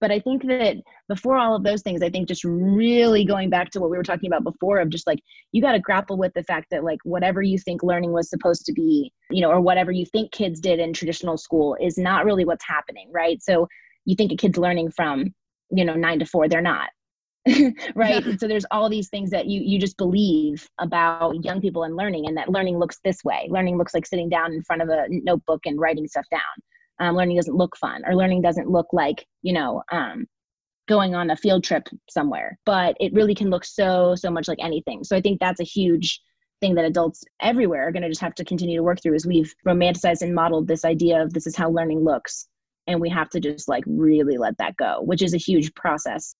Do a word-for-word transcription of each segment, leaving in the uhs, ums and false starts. But I think that before all of those things, I think just really going back to what we were talking about before of just like, you got to grapple with the fact that like, whatever you think learning was supposed to be, you know, or whatever you think kids did in traditional school is not really what's happening, right? So you think a kid's learning from, you know, nine to four, they're not. Right? Yeah. So there's all these things that you, you just believe about young people and learning, and that learning looks this way. Learning looks like sitting down in front of a notebook and writing stuff down. Um, learning doesn't look fun, or learning doesn't look like, you know, um, going on a field trip somewhere, but it really can look so, so much like anything. So I think that's a huge thing that adults everywhere are going to just have to continue to work through, is we've romanticized and modeled this idea of this is how learning looks. And we have to just like really let that go, which is a huge process.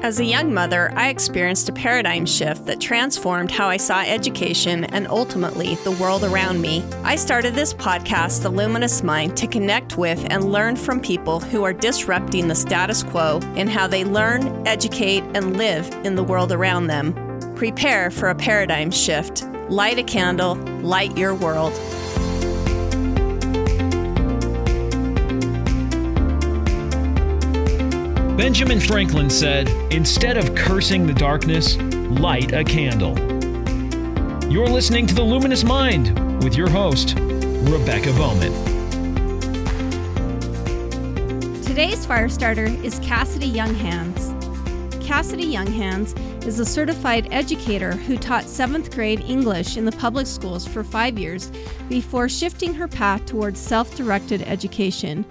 As a young mother, I experienced a paradigm shift that transformed how I saw education and ultimately the world around me. I started this podcast, The Luminous Mind, to connect with and learn from people who are disrupting the status quo in how they learn, educate, and live in the world around them. Prepare for a paradigm shift. Light a candle, light your world. Benjamin Franklin said, "Instead of cursing the darkness, light a candle." You're listening to The Luminous Mind with your host, Rebecca Bowman. Today's Firestarter is Cassidy Younghans. Cassidy Younghans is a certified educator who taught seventh grade English in the public schools for five years before shifting her path towards self-directed education.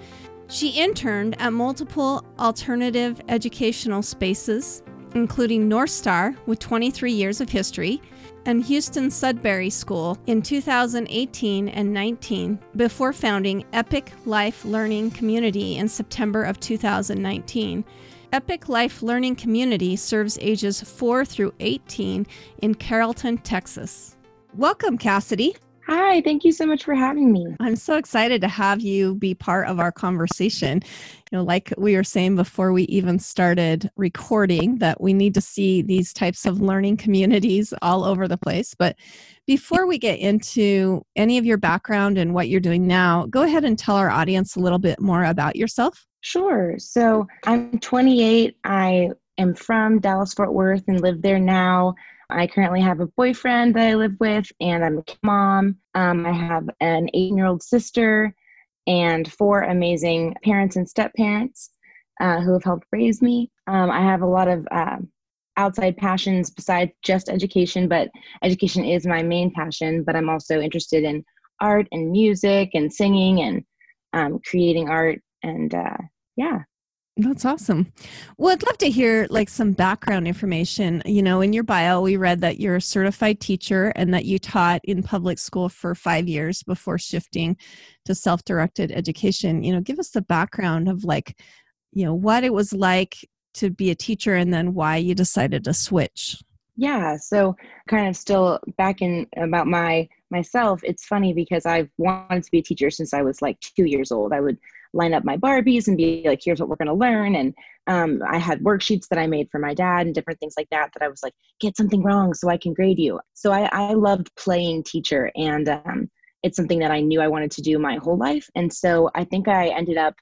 She interned at multiple alternative educational spaces, including North Star with twenty-three years of history, and Houston Sudbury School in two thousand eighteen and nineteen before founding EPIC Life Learning Community in September of two thousand nineteen. EPIC Life Learning Community serves ages four through eighteen in Carrollton, Texas. Welcome, Cassidy. Hi, thank you so much for having me. I'm so excited to have you be part of our conversation. You know, like we were saying before we even started recording, that we need to see these types of learning communities all over the place. But before we get into any of your background and what you're doing now, go ahead and tell our audience a little bit more about yourself. Sure. So I'm twenty-eight. I am from Dallas, Fort Worth, and live there now. I currently have a boyfriend that I live with, and I'm a mom. Um, I have an eight-year-old sister and four amazing parents and step-parents uh, who have helped raise me. Um, I have a lot of uh, outside passions besides just education, but education is my main passion. But I'm also interested in art and music and singing and um, creating art and uh, yeah. That's awesome. Well, I'd love to hear like some background information. You know, in your bio, we read that you're a certified teacher and that you taught in public school for five years before shifting to self-directed education. You know, give us the background of like, you know, what it was like to be a teacher and then why you decided to switch. Yeah. So kind of still back in about my myself, it's funny because I've wanted to be a teacher since I was like two years old. I would line up my Barbies and be like, here's what we're going to learn. And um, I had worksheets that I made for my dad and different things like that, that I was like, get something wrong so I can grade you. So I, I loved playing teacher, and um, it's something that I knew I wanted to do my whole life. And so I think I ended up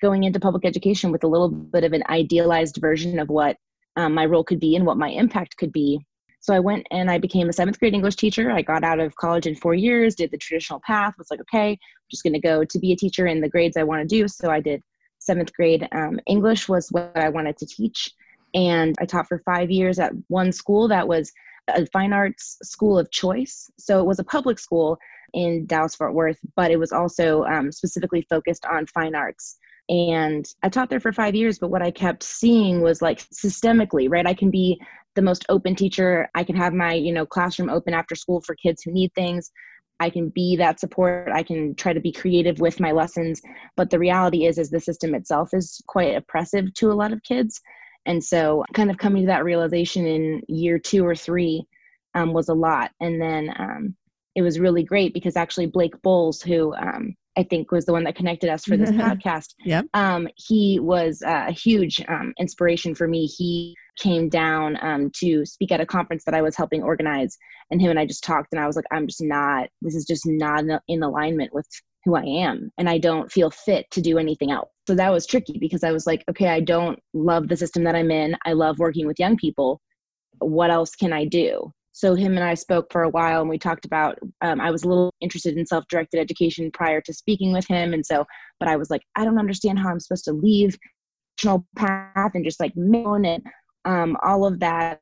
going into public education with a little bit of an idealized version of what um, my role could be and what my impact could be. So I went and I became a seventh grade English teacher. I got out of college in four years, did the traditional path, was like, okay, I'm just going to go to be a teacher in the grades I want to do. So I did seventh grade um, English was what I wanted to teach. And I taught for five years at one school that was a fine arts school of choice. So it was a public school in Dallas, Fort Worth, but it was also um, specifically focused on fine arts. And I taught there for five years, but what I kept seeing was like systemically, right? I can be the most open teacher. I can have my, you know, classroom open after school for kids who need things. I can be that support. I can try to be creative with my lessons. But the reality is, is the system itself is quite oppressive to a lot of kids. And so kind of coming to that realization in year two or three um, was a lot. And then um, it was really great because actually Blake Boles, who um, I think was the one that connected us for this podcast. Yep. Um, he was uh, a huge um, inspiration for me. He came down um, to speak at a conference that I was helping organize, and him and I just talked, and I was like, I'm just not, this is just not in alignment with who I am, and I don't feel fit to do anything else. So that was tricky because I was like, okay, I don't love the system that I'm in. I love working with young people. What else can I do? So him and I spoke for a while, and we talked about, um, I was a little interested in self-directed education prior to speaking with him. And so, but I was like, I don't understand how I'm supposed to leave traditional path and just like moan and um, all of that.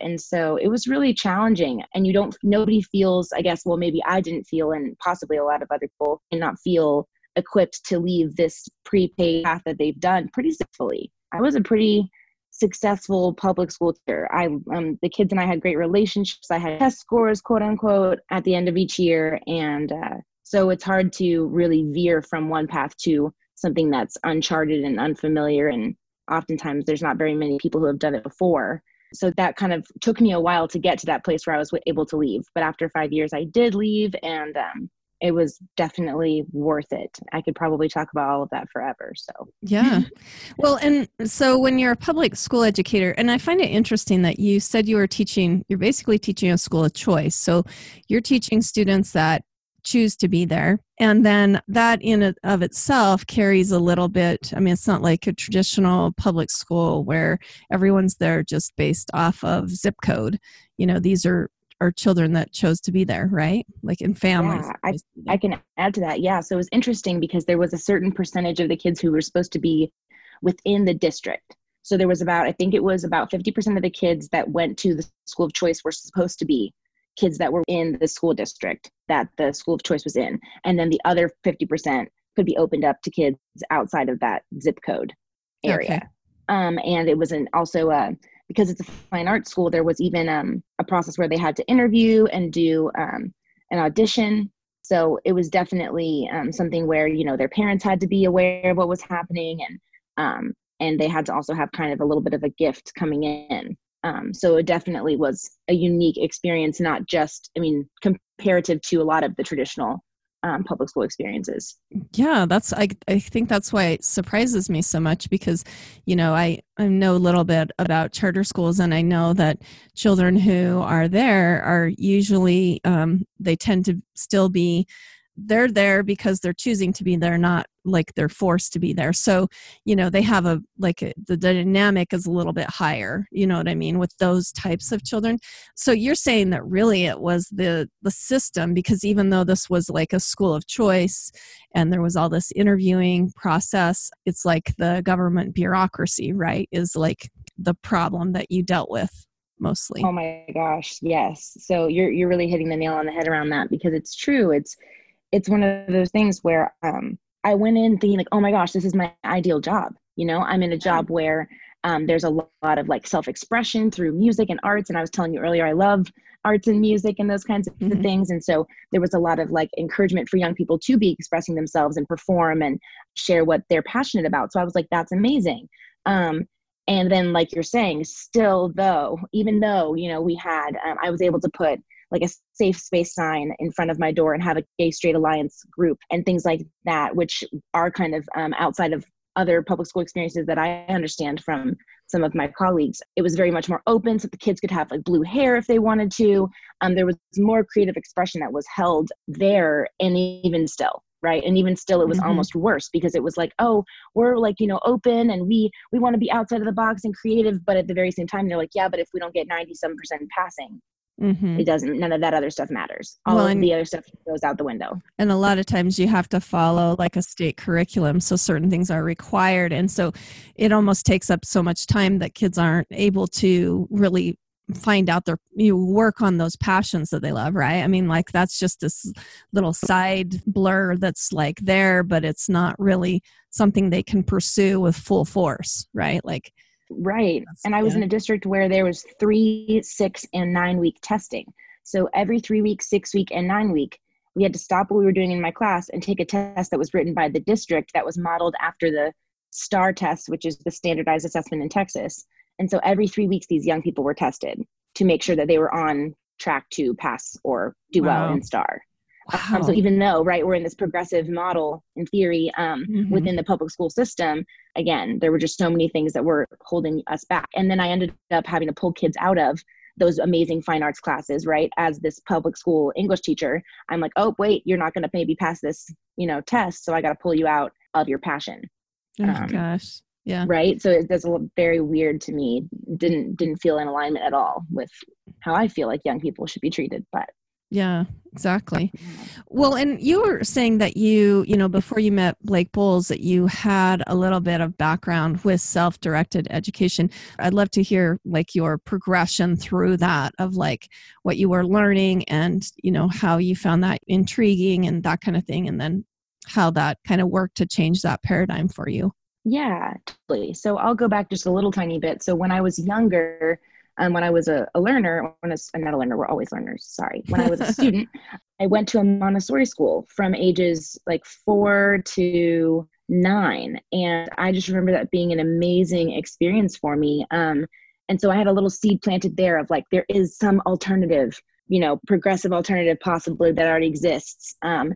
And so it was really challenging, and you don't, nobody feels, I guess, well, maybe I didn't feel, and possibly a lot of other people did not feel equipped to leave this prepaid path that they've done pretty successfully. I was a pretty successful public school teacher. I, um, the kids and I had great relationships. I had test scores, quote unquote, at the end of each year. And uh, so it's hard to really veer from one path to something that's uncharted and unfamiliar. And oftentimes there's not very many people who have done it before. So that kind of took me a while to get to that place where I was able to leave. But after five years, I did leave, and um, it was definitely worth it. I could probably talk about all of that forever. So yeah. Well, and so when you're a public school educator, and I find it interesting that you said you were teaching, you're basically teaching a school of choice. So you're teaching students that choose to be there. And then that in and of itself carries a little bit, I mean, it's not like a traditional public school where everyone's there just based off of zip code. You know, these are, are children that chose to be there, right? Like in families. Yeah, I, I can add to that. Yeah. So it was interesting because there was a certain percentage of the kids who were supposed to be within the district. So there was about, I think it was about fifty percent of the kids that went to the school of choice were supposed to be kids that were in the school district that the school of choice was in. And then the other fifty percent could be opened up to kids outside of that zip code area. Okay. Um, and it was an, also, uh, because it's a fine arts school, there was even um, a process where they had to interview and do um, an audition. So it was definitely um, something where, you know, their parents had to be aware of what was happening, and um, and they had to also have kind of a little bit of a gift coming in. Um, so it definitely was a unique experience, not just, I mean, comparative to a lot of the traditional um, public school experiences. Yeah, that's, I, I think that's why it surprises me so much because, you know, I, I know a little bit about charter schools, and I know that children who are there are usually, um, they tend to still be, they're there because they're choosing to be there, not like they're forced to be there. So, you know, they have a, like a, the dynamic is a little bit higher, you know what I mean, with those types of children. So you're saying that really it was the, the system, because even though this was like a school of choice and there was all this interviewing process, it's like the government bureaucracy, right, is like the problem that you dealt with mostly. Oh my gosh. Yes. So you're, you're really hitting the nail on the head around that, because it's true. It's, it's one of those things where um, I went in thinking like, oh my gosh, this is my ideal job. You know, I'm in a job where um, there's a lot of like self-expression through music and arts. And I was telling you earlier, I love arts and music and those kinds of mm-hmm. things. And so there was a lot of like encouragement for young people to be expressing themselves and perform and share what they're passionate about. So I was like, that's amazing. Um, and then like you're saying, still though, even though, you know, we had, um, I was able to put like a safe space sign in front of my door and have a Gay Straight Alliance group and things like that, which are kind of um, outside of other public school experiences that I understand from some of my colleagues. It was very much more open, so the kids could have like blue hair if they wanted to. Um, there was more creative expression that was held there, and even still, right? And even still, it was mm-hmm. almost worse because it was like, oh, we're like, you know, open and we, we want to be outside of the box and creative. But at the very same time, they're like, yeah, but if we don't get ninety-seven percent passing, mm-hmm. it doesn't, none of that other stuff matters. All well, of the other stuff goes out the window. And a lot of times you have to follow like a state curriculum. So certain things are required. And so it almost takes up so much time that kids aren't able to really find out their, you know, work on those passions that they love, right? I mean, like that's just this little side blur that's like there, but it's not really something they can pursue with full force, right? Like Right. And I was in a district where there was three, six, and nine week testing. So every three week, six week, and nine week, we had to stop what we were doing in my class and take a test that was written by the district that was modeled after the STAR test, which is the standardized assessment in Texas. And so every three weeks, these young people were tested to make sure that they were on track to pass or do wow. well in STAR. Wow. Um, so even though, right, we're in this progressive model in theory um, mm-hmm. within the public school system, again, there were just so many things that were holding us back. And then I ended up having to pull kids out of those amazing fine arts classes, right? As this public school English teacher, I'm like, oh, wait, you're not going to maybe pass this, you know, test. So I got to pull you out of your passion. Oh um, gosh. Yeah. Right. So it, that's a very weird to me. Didn't, didn't feel in alignment at all with how I feel like young people should be treated, but. Yeah, exactly. Well, and you were saying that you, you know, before you met Blake Boles, that you had a little bit of background with self-directed education. I'd love to hear like your progression through that of like what you were learning and, you know, how you found that intriguing and that kind of thing. And then how that kind of worked to change that paradigm for you. Yeah, totally. So I'll go back just a little tiny bit. So when I was younger, Um, when I was a, a learner, when I was, I'm not a learner, we're always learners, sorry. When I was a student, I went to a Montessori school from ages like four to nine. And I just remember that being an amazing experience for me. Um, and so I had a little seed planted there of like, there is some alternative, you know, progressive alternative possibly that already exists um,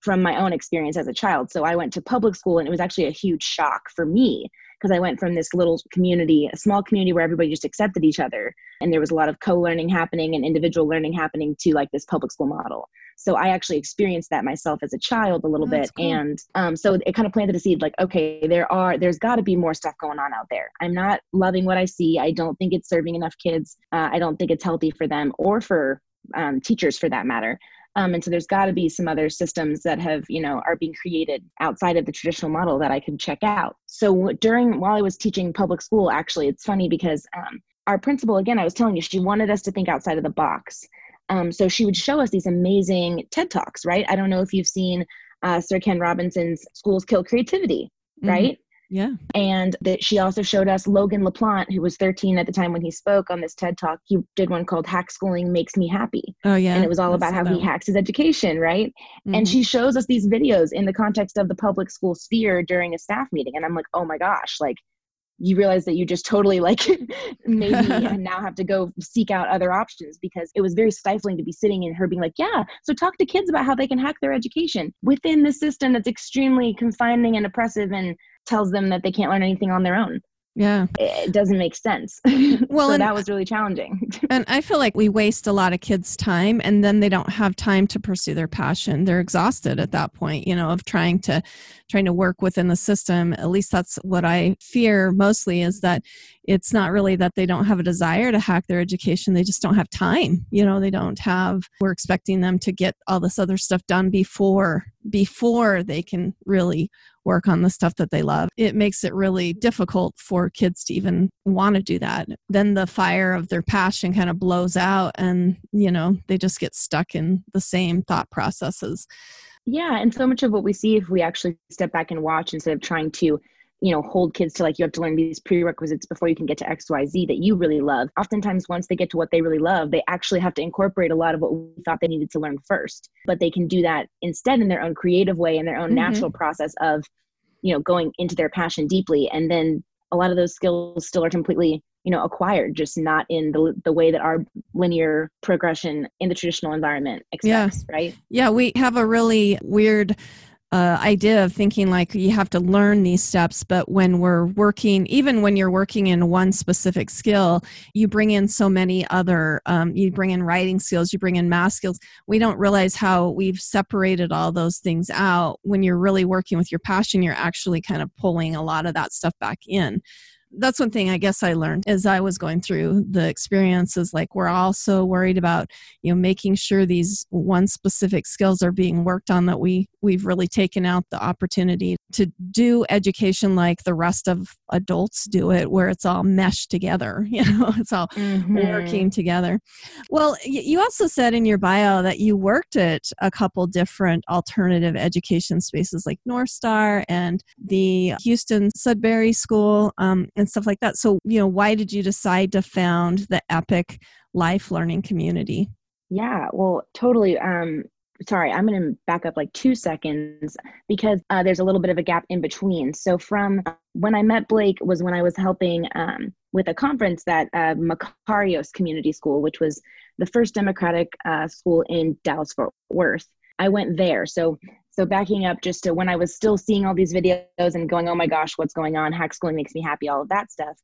from my own experience as a child. So I went to public school and it was actually a huge shock for me. Because I went from this little community, a small community where everybody just accepted each other. And there was a lot of co-learning happening and individual learning happening to like this public school model. So I actually experienced that myself as a child a little oh, bit. Cool. And um, so it kind of planted a seed like, okay, there are, there's got to be more stuff going on out there. I'm not loving what I see. I don't think it's serving enough kids. Uh, I don't think it's healthy for them or for um, teachers for that matter. Um, and so there's got to be some other systems that have, you know, are being created outside of the traditional model that I can check out. So during, while I was teaching public school, actually, it's funny because um, our principal, again, I was telling you, she wanted us to think outside of the box. Um, so she would show us these amazing TED Talks, right? I don't know if you've seen uh, Sir Ken Robinson's Schools Kill Creativity, mm-hmm. right? Yeah. And that she also showed us Logan LaPlante, who was thirteen at the time when he spoke on this TED Talk. He did one called Hack Schooling Makes Me Happy. Oh, yeah. And it was all That's about how he hacks his education, right? Mm-hmm. And she shows us these videos in the context of the public school sphere during a staff meeting. And I'm like, oh my gosh, like you realize that you just totally like maybe and now have to go seek out other options because it was very stifling to be sitting in her being like, yeah, so talk to kids about how they can hack their education within the system that's extremely confining and oppressive and tells them that they can't learn anything on their own. Yeah. It doesn't make sense. Well, so and, that was really challenging. And I feel like we waste a lot of kids' time and then they don't have time to pursue their passion. They're exhausted at that point, you know, of trying to trying to work within the system. At least that's what I fear mostly is that it's not really that they don't have a desire to hack their education. They just don't have time. You know, they don't have, we're expecting them to get all this other stuff done before before they can really work on the stuff that they love. It makes it really difficult for kids to even want to do that. Then the fire of their passion kind of blows out and, you know, they just get stuck in the same thought processes. Yeah. And so much of what we see if we actually step back and watch instead of trying to, you know, hold kids to like, you have to learn these prerequisites before you can get to X, Y, Z that you really love. Oftentimes once they get to what they really love, they actually have to incorporate a lot of what we thought they needed to learn first, but they can do that instead in their own creative way and their own mm-hmm. natural process of, you know, going into their passion deeply. And then a lot of those skills still are completely, you know, acquired, just not in the the way that our linear progression in the traditional environment expects, yeah. right? Yeah. We have a really weird Uh, idea of thinking like you have to learn these steps, but when we're working, even when you're working in one specific skill, you bring in so many other, um, you bring in writing skills, you bring in math skills. We don't realize how we've separated all those things out. When you're really working with your passion, you're actually kind of pulling a lot of that stuff back in. That's one thing I guess I learned as I was going through the experiences, like we're all so worried about, you know, making sure these one specific skills are being worked on that we, we've really taken out the opportunity to do education like the rest of adults do it, where it's all meshed together, you know, it's all mm-hmm. working together. Well, you also said in your bio that you worked at a couple different alternative education spaces like North Star and the Houston Sudbury School, um, and stuff like that. So, you know, why did you decide to found the EPIC Life Learning Community? Yeah, well, totally. Um, sorry, I'm going to back up like two seconds because uh, there's a little bit of a gap in between. So from uh, when I met Blake was when I was helping um, with a conference that uh, Makarios Community School, which was the first Democratic uh, school in Dallas, Fort Worth. I went there. So So backing up just to when I was still seeing all these videos and going, oh my gosh, what's going on? Hack schooling makes me happy, all of that stuff.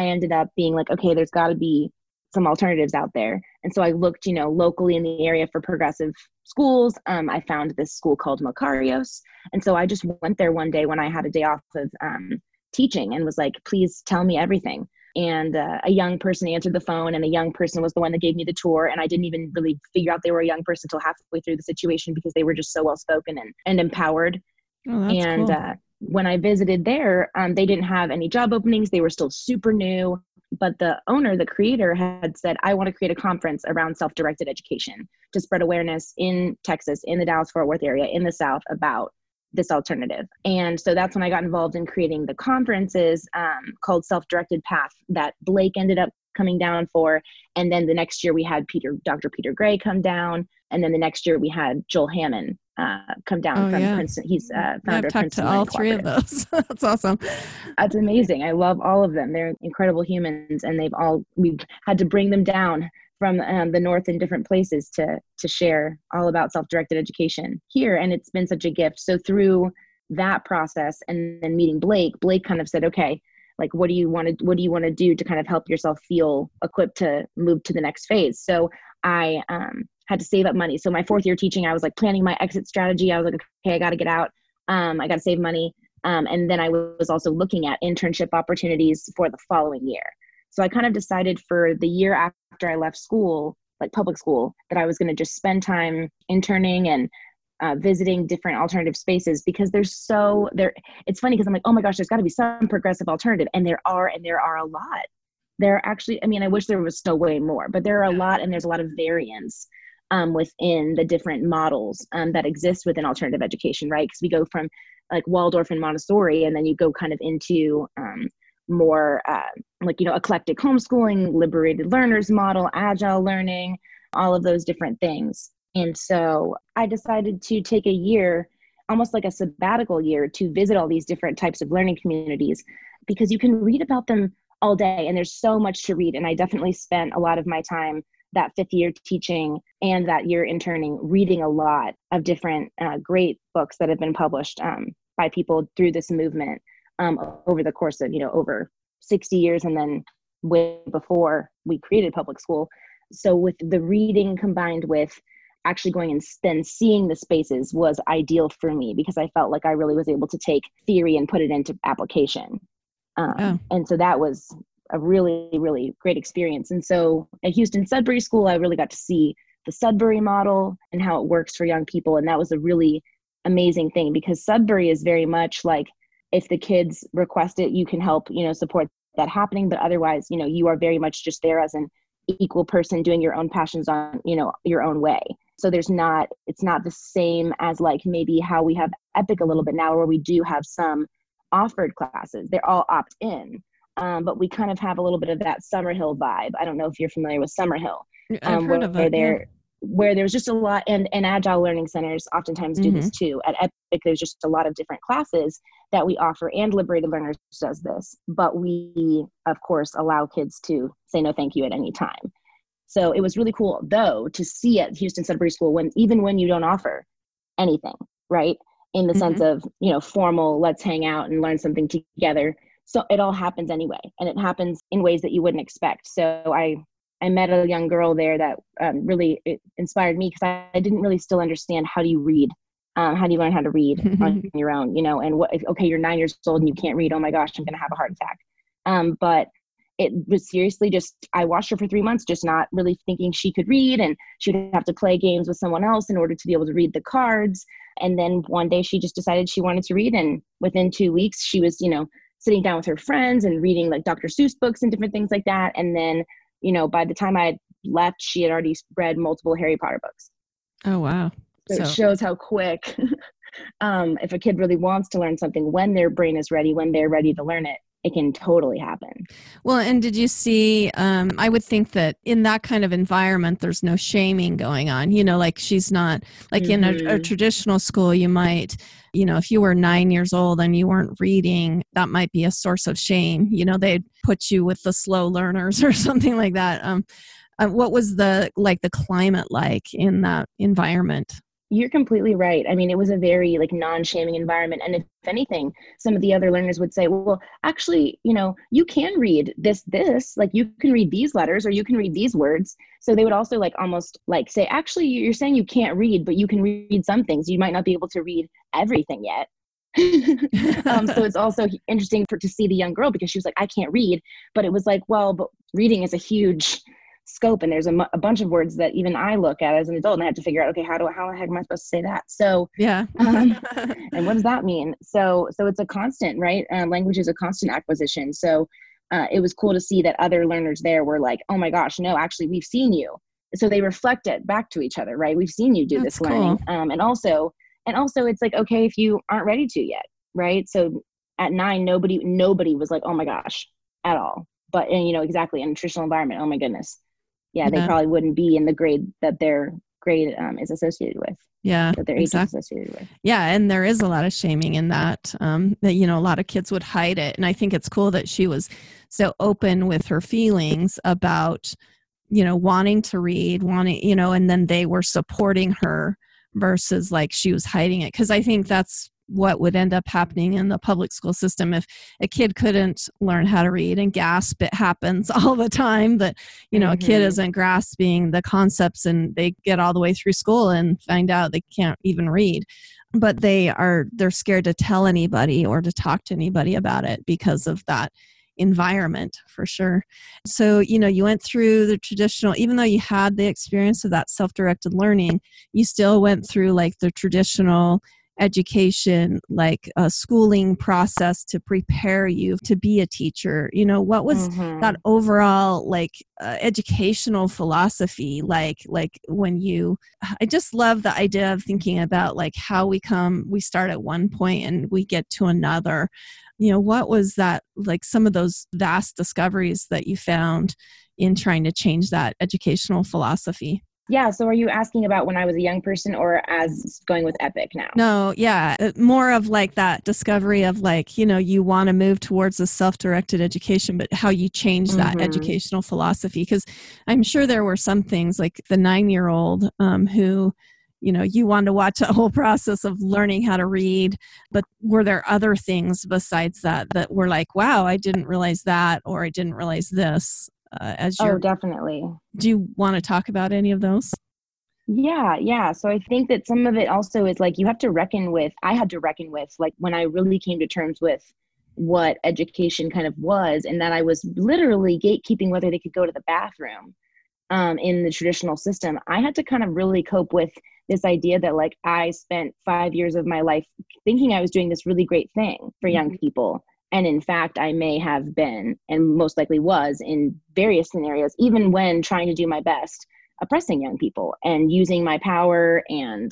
I ended up being like, okay, there's got to be some alternatives out there. And so I looked, you know, locally in the area for progressive schools. Um, I found this school called Makarios. And so I just went there one day when I had a day off of um, teaching and was like, please tell me everything. And uh, a young person answered the phone, and a young person was the one that gave me the tour. And I didn't even really figure out they were a young person until halfway through the situation, because they were just so well-spoken and, and empowered. Oh, that's and cool. uh, when I visited there, um, they didn't have any job openings. They were still super new. But the owner, the creator, had said, I want to create a conference around self-directed education to spread awareness in Texas, in the Dallas-Fort Worth area, in the South, about this alternative. And so that's when I got involved in creating the conferences um, called Self-Directed Path that Blake ended up coming down for. And then the next year we had Peter, Doctor Peter Gray come down. And then the next year we had Joel Hammond uh, come down oh, from yeah. Princeton. He's uh, founder yeah, I've of Princeton. I've talked to all three of those. That's awesome. That's amazing. I love all of them. They're incredible humans, and they've all, we've had to bring them down from um, the North in different places to to share all about self-directed education here. And it's been such a gift. So through that process and then meeting Blake, Blake kind of said, okay, like, what do you want to, what do you want to do to kind of help yourself feel equipped to move to the next phase? So I um, had to save up money. So my fourth year teaching, I was like planning my exit strategy. I was like, okay, I got to get out. Um, I got to save money. Um, and then I was also looking at internship opportunities for the following year. So I kind of decided for the year after I left school, like public school, that I was going to just spend time interning and uh, visiting different alternative spaces, because there's so there. It's funny because I'm like, oh my gosh, there's got to be some progressive alternative. And there are, and there are a lot. There are actually, I mean, I wish there was still way more, but there are a lot, and there's a lot of variance um, within the different models um, that exist within alternative education, right? Because we go from like Waldorf and Montessori, and then you go kind of into um, more uh, like, you know, eclectic homeschooling, liberated learners model, agile learning, all of those different things. And so I decided to take a year, almost like a sabbatical year, to visit all these different types of learning communities, because you can read about them all day and there's so much to read. And I definitely spent a lot of my time that fifth year teaching and that year interning, reading a lot of different uh, great books that have been published um, by people through this movement. Um, over the course of, you know, over sixty years, and then way before we created public school. So with the reading combined with actually going and then seeing the spaces was ideal for me, because I felt like I really was able to take theory and put it into application. Um, oh. And so that was a really, really great experience. And so at Houston Sudbury School, I really got to see the Sudbury model and how it works for young people. And that was a really amazing thing, because Sudbury is very much like, if the kids request it, you can help, you know, support that happening. But otherwise, you know, you are very much just there as an equal person doing your own passions on, you know, your own way. So there's not, it's not the same as like maybe how we have EPIC a little bit now, where we do have some offered classes. They're all opt-in, um, but we kind of have a little bit of that Summerhill vibe. I don't know if you're familiar with Summerhill. I've um, heard where, of it. Where, yeah. where there's just a lot, and, and Agile Learning Centers oftentimes do mm-hmm. this too. At EPIC, there's just a lot of different classes that we offer, and Liberated Learners does this, but we, of course, allow kids to say no thank you at any time. So it was really cool, though, to see at Houston Sudbury School, when even when you don't offer anything, right, in the mm-hmm. sense of, you know, formal, let's hang out and learn something together. So it all happens anyway, and it happens in ways that you wouldn't expect. So I, I met a young girl there that um, really it inspired me, because I, I didn't really still understand, how do you read? Um, how do you learn how to read on your own, you know, and what, okay, you're nine years old and you can't read. Oh my gosh, I'm going to have a heart attack. Um, but it was seriously just, I watched her for three months, just not really thinking she could read, and she would have to play games with someone else in order to be able to read the cards. And then one day she just decided she wanted to read. And within two weeks she was, you know, sitting down with her friends and reading like Doctor Seuss books and different things like that. And then, you know, by the time I had left, she had already read multiple Harry Potter books. Oh, wow. So it shows how quick, um, if a kid really wants to learn something, when their brain is ready, when they're ready to learn it, it can totally happen. Well, and did you see, um, I would think that in that kind of environment, there's no shaming going on, you know, like she's not like mm-hmm. in a, a traditional school, you might, you know, if you were nine years old and you weren't reading, that might be a source of shame. You know, they'd put you with the slow learners or something like that. Um, uh, what was the, like the climate like in that environment? You're completely right. I mean, it was a very like non-shaming environment. And if anything, some of the other learners would say, well, actually, you know, you can read this, this, like you can read these letters or you can read these words. So they would also like almost like say, actually, you're saying you can't read, but you can read some things. You might not be able to read everything yet. um, so it's also interesting for, to see the young girl, because she was like, I can't read, but it was like, well, but reading is a huge scope. And there's a, a bunch of words that even I look at as an adult, and I have to figure out, okay, how do how the heck am I supposed to say that? So yeah. um, and what does that mean? So, so it's a constant, right? Uh, language is a constant acquisition. So uh, it was cool to see that other learners there were like, oh my gosh, no, actually we've seen you. So they reflect it back to each other, right? We've seen you do That's this cool. learning. Um, and also, And also it's like, okay, if you aren't ready to yet, right? So at nine, nobody, nobody was like, oh my gosh, at all. But, and you know, exactly in a traditional environment, oh my goodness. Yeah, yeah. They probably wouldn't be in the grade that their grade um, is associated with. Yeah, that their age exactly. is associated with. Yeah. And there is a lot of shaming in that, um, that, you know, a lot of kids would hide it. And I think it's cool that she was so open with her feelings about, you know, wanting to read, wanting, you know, and then they were supporting her versus like she was hiding it. Because I think that's what would end up happening in the public school system. If a kid couldn't learn how to read and gasp, it happens all the time that, you know, mm-hmm. a kid isn't grasping the concepts and they get all the way through school and find out they can't even read. But they are, they're scared to tell anybody or to talk to anybody about it because of that environment, for sure. So, you know, you went through the traditional, even though you had the experience of that self-directed learning, you still went through like the traditional education, like a schooling process to prepare you to be a teacher. You know, what was mm-hmm. that overall like uh, educational philosophy like? Like when you, I just love the idea of thinking about like how we come, we start at one point and we get to another. You know, what was that, like some of those vast discoveries that you found in trying to change that educational philosophy? Yeah. So are you asking about when I was a young person or as going with EPIC now? No. Yeah. More of like that discovery of like, you know, you want to move towards a self-directed education, but how you change that mm-hmm. educational philosophy. Because I'm sure there were some things like the nine-year-old um, who, you know, you wanted to watch a whole process of learning how to read, but were there other things besides that that were like, wow, I didn't realize that, or I didn't realize this? Uh, as oh, definitely. Do you want to talk about any of those? Yeah, yeah. So I think that some of it also is like you have to reckon with, I had to reckon with, like when I really came to terms with what education kind of was, and that I was literally gatekeeping whether they could go to the bathroom um, in the traditional system. I had to kind of really cope with this idea that like I spent five years of my life thinking I was doing this really great thing for mm-hmm. young people. And in fact, I may have been, and most likely was in various scenarios, even when trying to do my best, oppressing young people and using my power and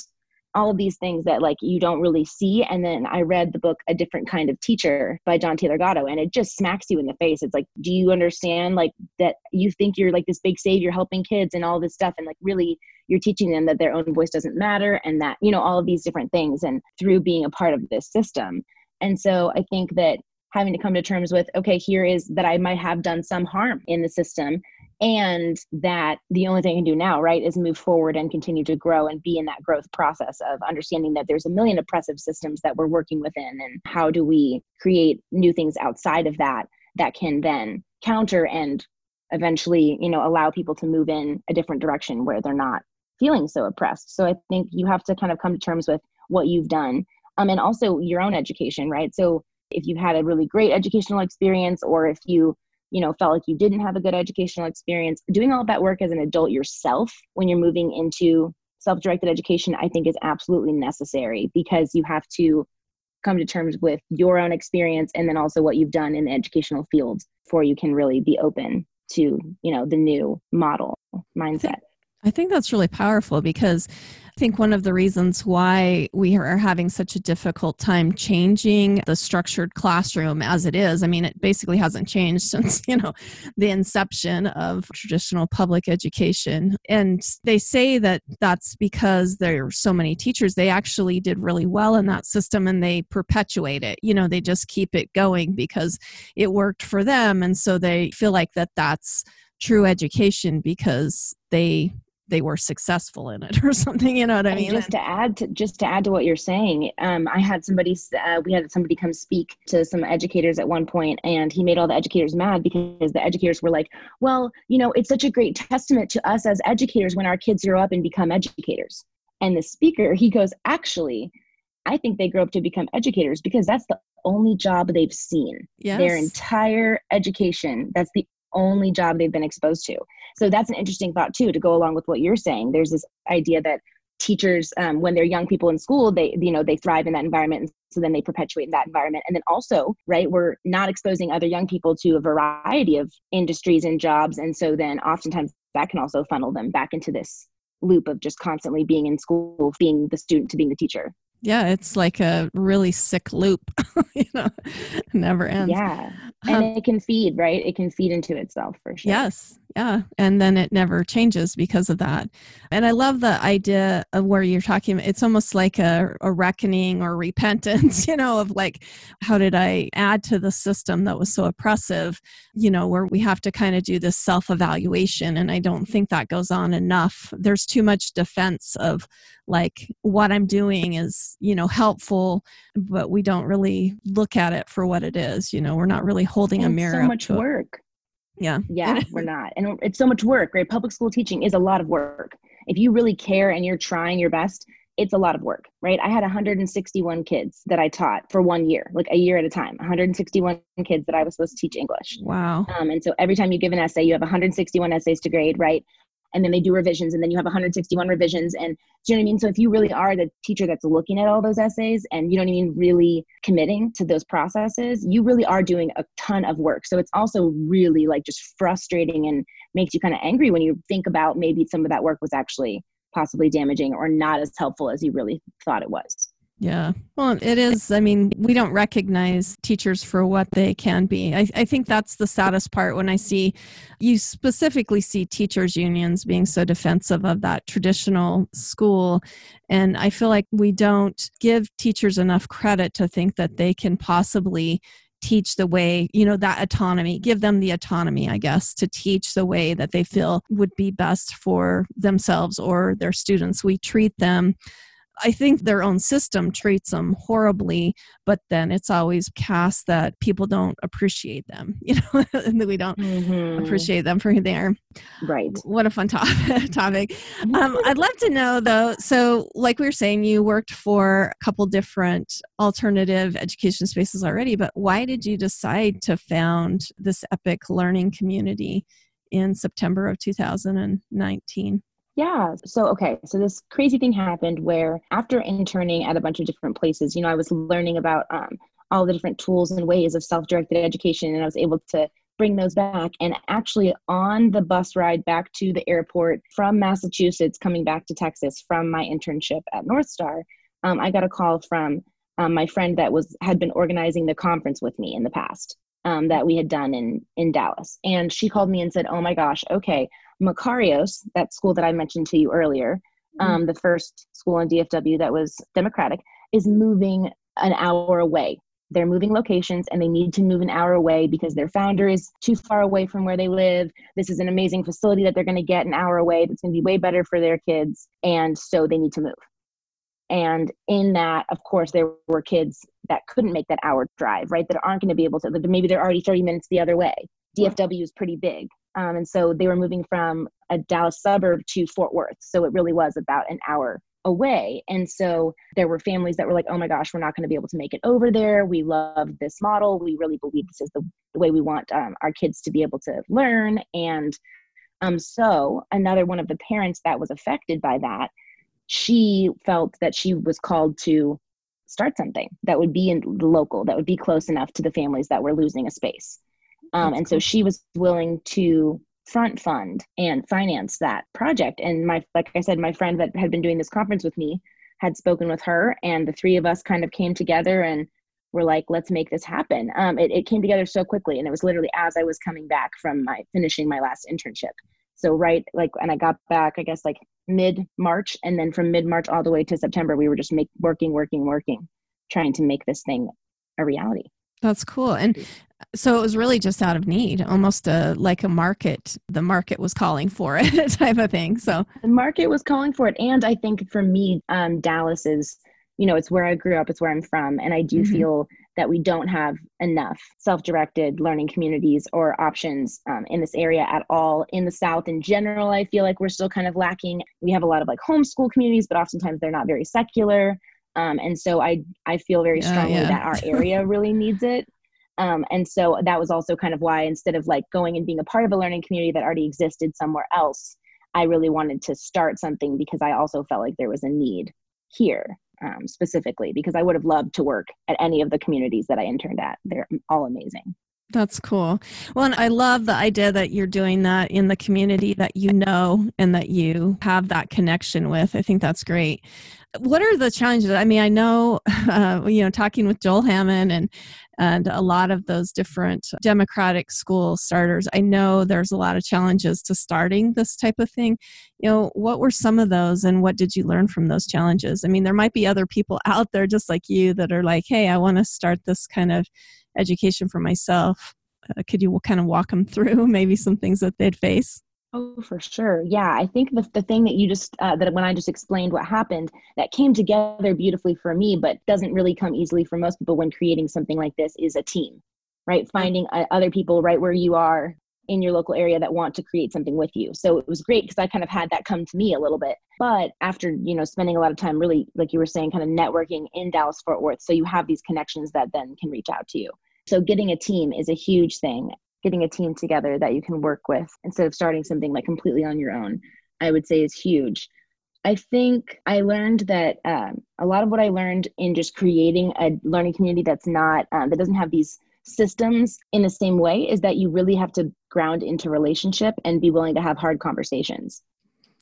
all of these things that like you don't really see. And then I read the book, A Different Kind of Teacher by John Taylor Gatto, and it just smacks you in the face. It's like, do you understand like that you think you're like this big savior helping kids and all this stuff? And like, really you're teaching them that their own voice doesn't matter and that, you know, all of these different things and through being a part of this system. And so I think that having to come to terms with, okay, here is that I might have done some harm in the system and that the only thing I can do now, right, is move forward and continue to grow and be in that growth process of understanding that there's a million oppressive systems that we're working within, and how do we create new things outside of that that can then counter and eventually, you know, allow people to move in a different direction where they're not feeling so oppressed. So I think you have to kind of come to terms with what you've done um, and also your own education, right? So if you had a really great educational experience, or if you, you know, felt like you didn't have a good educational experience, doing all of that work as an adult yourself, when you're moving into self-directed education, I think is absolutely necessary, because you have to come to terms with your own experience and then also what you've done in the educational field before you can really be open to, you know, the new model mindset. I think that's really powerful, because I think one of the reasons why we are having such a difficult time changing the structured classroom as it is, I mean, it basically hasn't changed since, you know, the inception of traditional public education. And they say that that's because there are so many teachers. They actually did really well in that system and they perpetuate it. You know, they just keep it going because it worked for them. And so they feel like that that's true education because they they were successful in it or something, you know what I mean? And just to add to, just to add to what you're saying, um, I had somebody, uh, we had somebody come speak to some educators at one point, and he made all the educators mad because the educators were like, well, you know, it's such a great testament to us as educators when our kids grow up and become educators. And the speaker, he goes, actually, I think they grow up to become educators because that's the only job they've seen. Yes. Their entire education, that's the only job they've been exposed to. So that's an interesting thought too, to go along with what you're saying. There's this idea that teachers, um, when they're young people in school, they, you know, they thrive in that environment. And so then they perpetuate in that environment. And then also, right, we're not exposing other young people to a variety of industries and jobs. And so then oftentimes that can also funnel them back into this loop of just constantly being in school, being the student to being the teacher. Yeah, it's like a really sick loop, you know, it never ends. Yeah, and um, it can feed, right? It can feed into itself for sure. Yes, yeah, and then it never changes because of that. And I love the idea of where you're talking, it's almost like a, a reckoning or repentance, you know, of like, how did I add to the system that was so oppressive, you know, where we have to kind of do this self-evaluation, and I don't think that goes on enough. There's too much defense of like, what I'm doing is, you know, helpful, but we don't really look at it for what it is. You know, we're not really holding and a mirror. So much up to work. It. Yeah. Yeah, we're not. And it's so much work, right? Public school teaching is a lot of work. If you really care and you're trying your best, it's a lot of work, right? I had one hundred sixty-one kids that I taught for one year, like a year at a time, one hundred sixty-one kids that I was supposed to teach English. Wow. Um, and so every time you give an essay, you have one hundred sixty-one essays to grade, right? And then they do revisions, and then you have one hundred sixty-one revisions. And do you know what I mean? So if you really are the teacher that's looking at all those essays and you don't even really committing to those processes, you really are doing a ton of work. So it's also really like just frustrating and makes you kind of angry when you think about maybe some of that work was actually possibly damaging or not as helpful as you really thought it was. Yeah. Well, it is. I mean, we don't recognize teachers for what they can be. I, I think that's the saddest part when I see, you specifically see teachers unions being so defensive of that traditional school. And I feel like we don't give teachers enough credit to think that they can possibly teach the way, you know, that autonomy, give them the autonomy, I guess, to teach the way that they feel would be best for themselves or their students. We treat them, I think their own system treats them horribly, but then it's always cast that people don't appreciate them, you know, and we don't mm-hmm. appreciate them for who they are. Right. What a fun topic. topic. Um, I'd love to know though, so like we were saying, you worked for a couple different alternative education spaces already, but why did you decide to found this EPIC Learning Community in September of two thousand nineteen? Yeah. So, okay. So this crazy thing happened where after interning at a bunch of different places, you know, I was learning about um, all the different tools and ways of self-directed education, and I was able to bring those back. And actually on the bus ride back to the airport from Massachusetts, coming back to Texas from my internship at North Star, um, I got a call from um, my friend that was had been organizing the conference with me in the past um, that we had done in, in Dallas. And she called me and said, oh my gosh, okay, Makarios, that school that I mentioned to you earlier, um, mm-hmm. the first school in D F W that was Democratic, is moving an hour away. They're moving locations and they need to move an hour away because their founder is too far away from where they live. This is an amazing facility that they're going to get an hour away that's going to be way better for their kids. And so they need to move. And in that, of course, there were kids that couldn't make that hour drive, right? That aren't going to be able to, maybe they're already thirty minutes the other way. D F W is pretty big. Um, and so they were moving from a Dallas suburb to Fort Worth. So it really was about an hour away. And so there were families that were like, oh my gosh, we're not going to be able to make it over there. We love this model. We really believe this is the, the way we want um, our kids to be able to learn. And um, so another one of the parents that was affected by that, she felt that she was called to start something that would be in the local, that would be close enough to the families that were losing a space. Um, and so she was willing to front fund and finance that project. And my, like I said, my friend that had been doing this conference with me had spoken with her, and the three of us kind of came together and were like, let's make this happen. Um, it, it came together so quickly, and it was literally as I was coming back from my finishing my last internship. So right, like, and I got back, I guess, like mid-March, and then from mid-March all the way to September, we were just make, working, working, working, trying to make this thing a reality. That's cool. And So it was really just out of need, almost a, like a market. The market was calling for it type of thing. So the market was calling for it. And I think for me, um, Dallas is, you know, it's where I grew up. It's where I'm from. And I do mm-hmm. feel that we don't have enough self-directed learning communities or options um, in this area at all. In the South in general, I feel like we're still kind of lacking. We have a lot of like homeschool communities, but oftentimes they're not very secular. Um, and so I, I feel very strongly yeah, yeah. that our area really needs it. Um, and so that was also kind of why, instead of like going and being a part of a learning community that already existed somewhere else, I really wanted to start something because I also felt like there was a need here um, specifically, because I would have loved to work at any of the communities that I interned at. They're all amazing. That's cool. Well, and I love the idea that you're doing that in the community that you know and that you have that connection with. I think that's great. What are the challenges? I mean, I know, uh, you know, talking with Joel Hammond and and a lot of those different democratic school starters, I know there's a lot of challenges to starting this type of thing. You know, what were some of those and what did you learn from those challenges? I mean, there might be other people out there just like you that are like, hey, I want to start this kind of education for myself. Uh, could you kind of walk them through maybe some things that they'd face? Oh, for sure. Yeah. I think the the thing that you just, uh, that when I just explained what happened, that came together beautifully for me, but doesn't really come easily for most people when creating something like this, is a team, right? Finding uh, other people right where you are in your local area that want to create something with you. So it was great because I kind of had that come to me a little bit. But after, you know, spending a lot of time really, like you were saying, kind of networking in Dallas, Fort Worth. So you have these connections that then can reach out to you. So getting a team is a huge thing. Getting a team together that you can work with instead of starting something like completely on your own, I would say is huge. I think I learned that um, a lot of what I learned in just creating a learning community that's not, uh, that doesn't have these systems in the same way, is that you really have to ground into relationship and be willing to have hard conversations.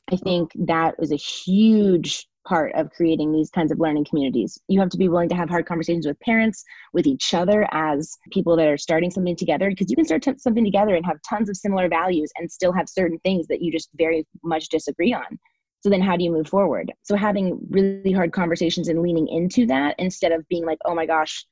I think that was a huge part of creating these kinds of learning communities. You have to be willing to have hard conversations with parents, with each other as people that are starting something together, because you can start t- something together and have tons of similar values and still have certain things that you just very much disagree on. So then how do you move forward? So having really hard conversations and leaning into that instead of being like, oh my gosh,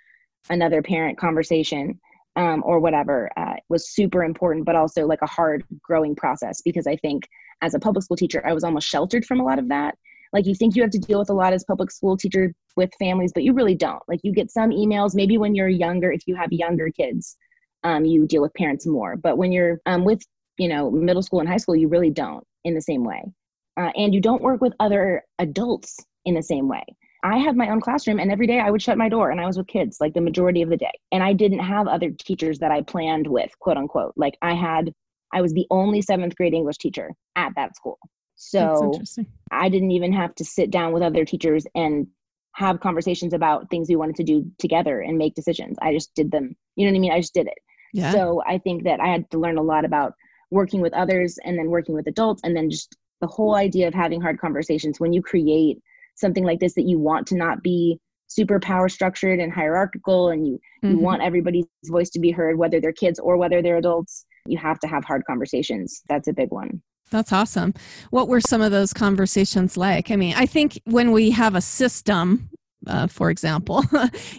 another parent conversation um, or whatever uh, was super important, but also like a hard growing process, because I think as a public school teacher, I was almost sheltered from a lot of that. Like you think you have to deal with a lot as public school teacher with families, but you really don't. Like you get some emails, maybe when you're younger, if you have younger kids, um, you deal with parents more. But when you're um, with, you know, middle school and high school, you really don't in the same way. Uh, and you don't work with other adults in the same way. I had my own classroom and every day I would shut my door and I was with kids like the majority of the day. And I didn't have other teachers that I planned with, quote unquote. Like I had, I was the only seventh grade English teacher at that school. So I didn't even have to sit down with other teachers and have conversations about things we wanted to do together and make decisions. I just did them. You know what I mean? I just did it. Yeah. So I think that I had to learn a lot about working with others and then working with adults. And then just the whole idea of having hard conversations when you create something like this, that you want to not be super power structured and hierarchical, and you, mm-hmm. you want everybody's voice to be heard, whether they're kids or whether they're adults. You have to have hard conversations. That's a big one. That's awesome. What were some of those conversations like? I mean, I think when we have a system, uh, for example,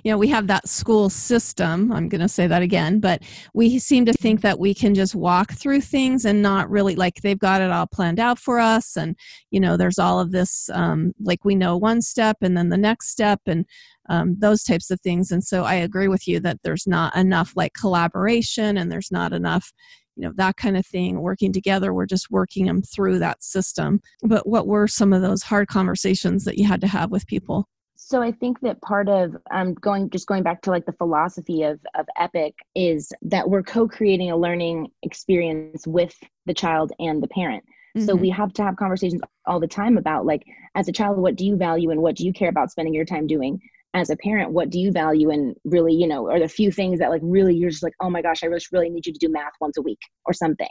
you know, we have that school system, I'm going to say that again, but we seem to think that we can just walk through things and not really, like they've got it all planned out for us. And, you know, there's all of this, um, like we know one step and then the next step and um, those types of things. And so I agree with you that there's not enough like collaboration, and there's not enough, you know, that kind of thing, working together. We're just working them through that system. But what were some of those hard conversations that you had to have with people? So I think that part of um, going, just going back to like the philosophy of, of EPIC, is that we're co-creating a learning experience with the child and the parent. Mm-hmm. So we have to have conversations all the time about like, as a child, what do you value and what do you care about spending your time doing? As a parent, what do you value? And really, you know, are the few things that like really you're just like, oh my gosh, I just really need you to do math once a week or something.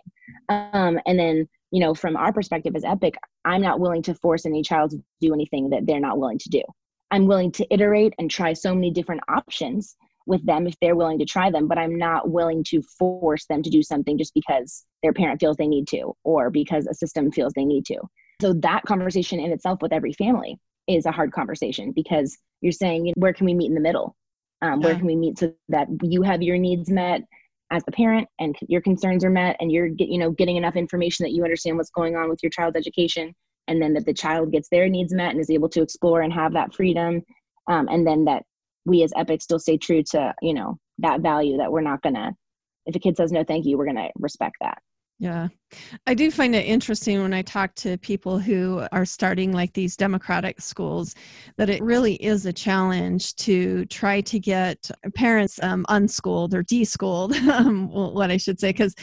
Um, and then, you know, from our perspective as EPIC, I'm not willing to force any child to do anything that they're not willing to do. I'm willing to iterate and try so many different options with them if they're willing to try them, but I'm not willing to force them to do something just because their parent feels they need to, or because a system feels they need to. So that conversation in itself with every family is a hard conversation, because you're saying, where can we meet in the middle? Um, where yeah. can we meet so that you have your needs met as the parent, and your concerns are met, and you're get, you know, getting enough information that you understand what's going on with your child's education, and then that the child gets their needs met and is able to explore and have that freedom. Um, and then that we as EPIC still stay true to, you know, that value that we're not gonna, if a kid says no, thank you, we're gonna respect that. Yeah. I do find it interesting when I talk to people who are starting like these democratic schools, that it really is a challenge to try to get parents um, unschooled or deschooled, um, what I should say, because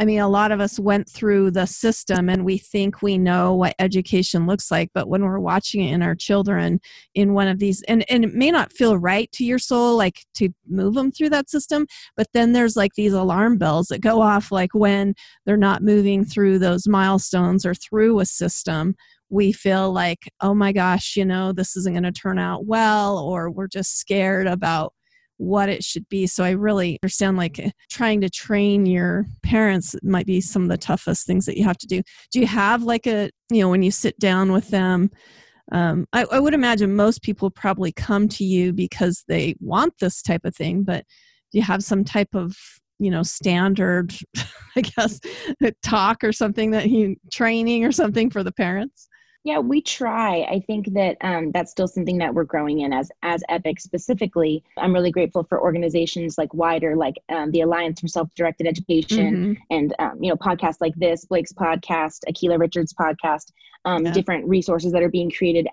I mean, a lot of us went through the system and we think we know what education looks like, but when we're watching it in our children in one of these, and, and it may not feel right to your soul, like to move them through that system, but then there's like these alarm bells that go off, like when they're not moving through those milestones or through a system, we feel like, oh my gosh, you know, this isn't going to turn out well, or we're just scared about what it should be. So I really understand, like, trying to train your parents might be some of the toughest things that you have to do. Do you have like a, you know, when you sit down with them, um, I, I would imagine most people probably come to you because they want this type of thing, but do you have some type of, you know, standard, I guess, talk or something that you, training or something for the parents? Yeah, we try. I think that um, that's still something that we're growing in as as EPIC specifically. I'm really grateful for organizations like wider, like um, the Alliance for Self-Directed Education, mm-hmm. and um, you know, podcasts like this, Blake's podcast, Akilah Richards' podcast, um, yeah. different resources that are being created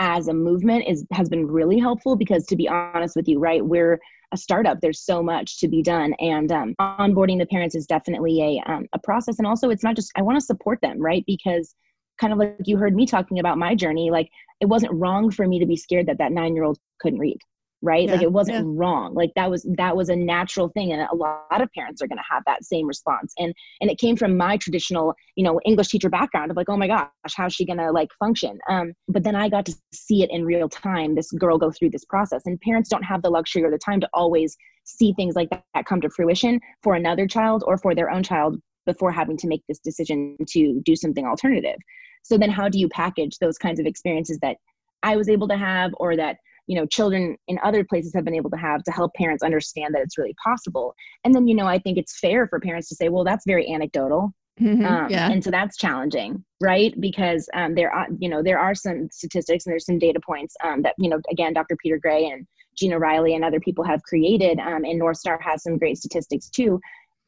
as a movement is has been really helpful, because to be honest with you, right, we're a startup. There's so much to be done, and um, onboarding the parents is definitely a um, a process. And also, it's not just, I want to support them, right, because kind of like you heard me talking about my journey, like it wasn't wrong for me to be scared that that nine-year-old couldn't read, right? Yeah, like it wasn't yeah. wrong. Like that was, that was a natural thing. And a lot of parents are going to have that same response. And, and it came from my traditional, you know, English teacher background of like, oh my gosh, how's she going to like function? Um, but then I got to see it in real time, this girl go through this process, and parents don't have the luxury or the time to always see things like that come to fruition for another child or for their own child before having to make this decision to do something alternative. So then how do you package those kinds of experiences that I was able to have, or that, you know, children in other places have been able to have, to help parents understand that it's really possible? And then, you know, I think it's fair for parents to say, well, that's very anecdotal. Mm-hmm, um, yeah. And so that's challenging, right? Because um, there are, you know, there are some statistics and there's some data points um, that, you know, again, Doctor Peter Gray and Gina Riley and other people have created, um, and North Star has some great statistics too.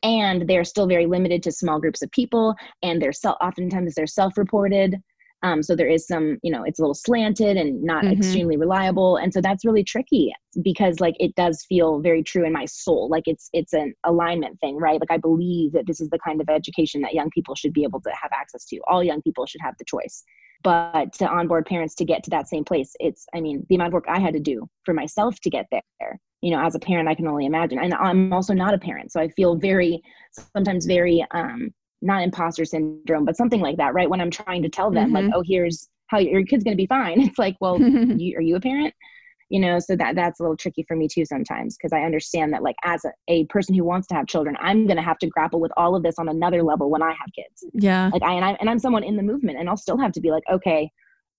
And they're still very limited to small groups of people, and they're self, oftentimes they're self-reported. Um, so there is some, you know, it's a little slanted and not mm-hmm. extremely reliable. And so that's really tricky, because like, it does feel very true in my soul. Like it's, it's an alignment thing, right? Like I believe that this is the kind of education that young people should be able to have access to. All young people should have the choice, but to onboard parents to get to that same place, it's, I mean, the amount of work I had to do for myself to get there, you know, as a parent, I can only imagine. And I'm also not a parent. So I feel very, sometimes very, um, not imposter syndrome, but something like that, right? When I'm trying to tell them mm-hmm. like, oh, here's how your kid's going to be fine. It's like, well, you, are you a parent? You know, so that that's a little tricky for me too sometimes, because I understand that like as a, a person who wants to have children, I'm going to have to grapple with all of this on another level when I have kids. Yeah. Like I, and, I, and I'm someone in the movement, and I'll still have to be like, okay,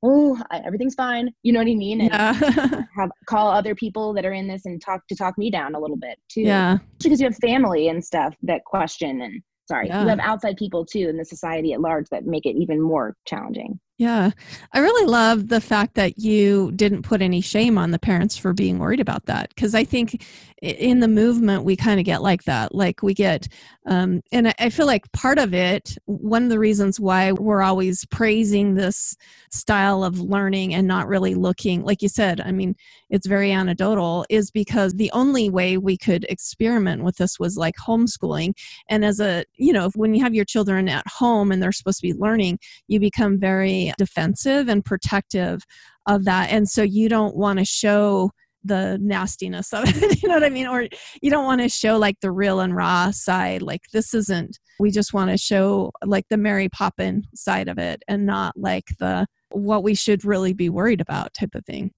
oh, everything's fine. You know what I mean? And yeah. have call other people that are in this and talk to talk me down a little bit too. Yeah. Because you have family and stuff that question, and sorry, yeah. you have outside people too in the society at large that make it even more challenging. Yeah. I really love the fact that you didn't put any shame on the parents for being worried about that. Cause I think in the movement, we kind of get like that. Like we get, um, and I feel like part of it, one of the reasons why we're always praising this style of learning and not really looking, like you said, I mean, it's very anecdotal, is because the only way we could experiment with this was like homeschooling. And as a, you know, when you have your children at home and they're supposed to be learning, you become very defensive and protective of that. And so you don't want to show the nastiness of it, you know what I mean? Or you don't want to show like the real and raw side. Like this isn't, we just want to show like the Mary Poppin side of it, and not like the, what we should really be worried about type of thing.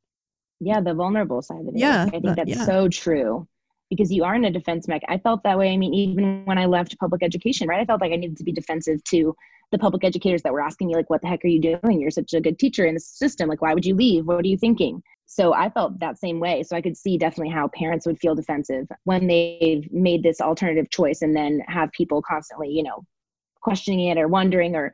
Yeah. The vulnerable side of it. Yeah. I think that's yeah. so true. because you are in a defense mech. I felt that way. I mean, even when I left public education, right? I felt like I needed to be defensive to the public educators that were asking me, like, what the heck are you doing? You're such a good teacher in the system. Like, why would you leave? What are you thinking? So I felt that same way. So I could see definitely how parents would feel defensive when they've made this alternative choice and then have people constantly, you know, questioning it or wondering or,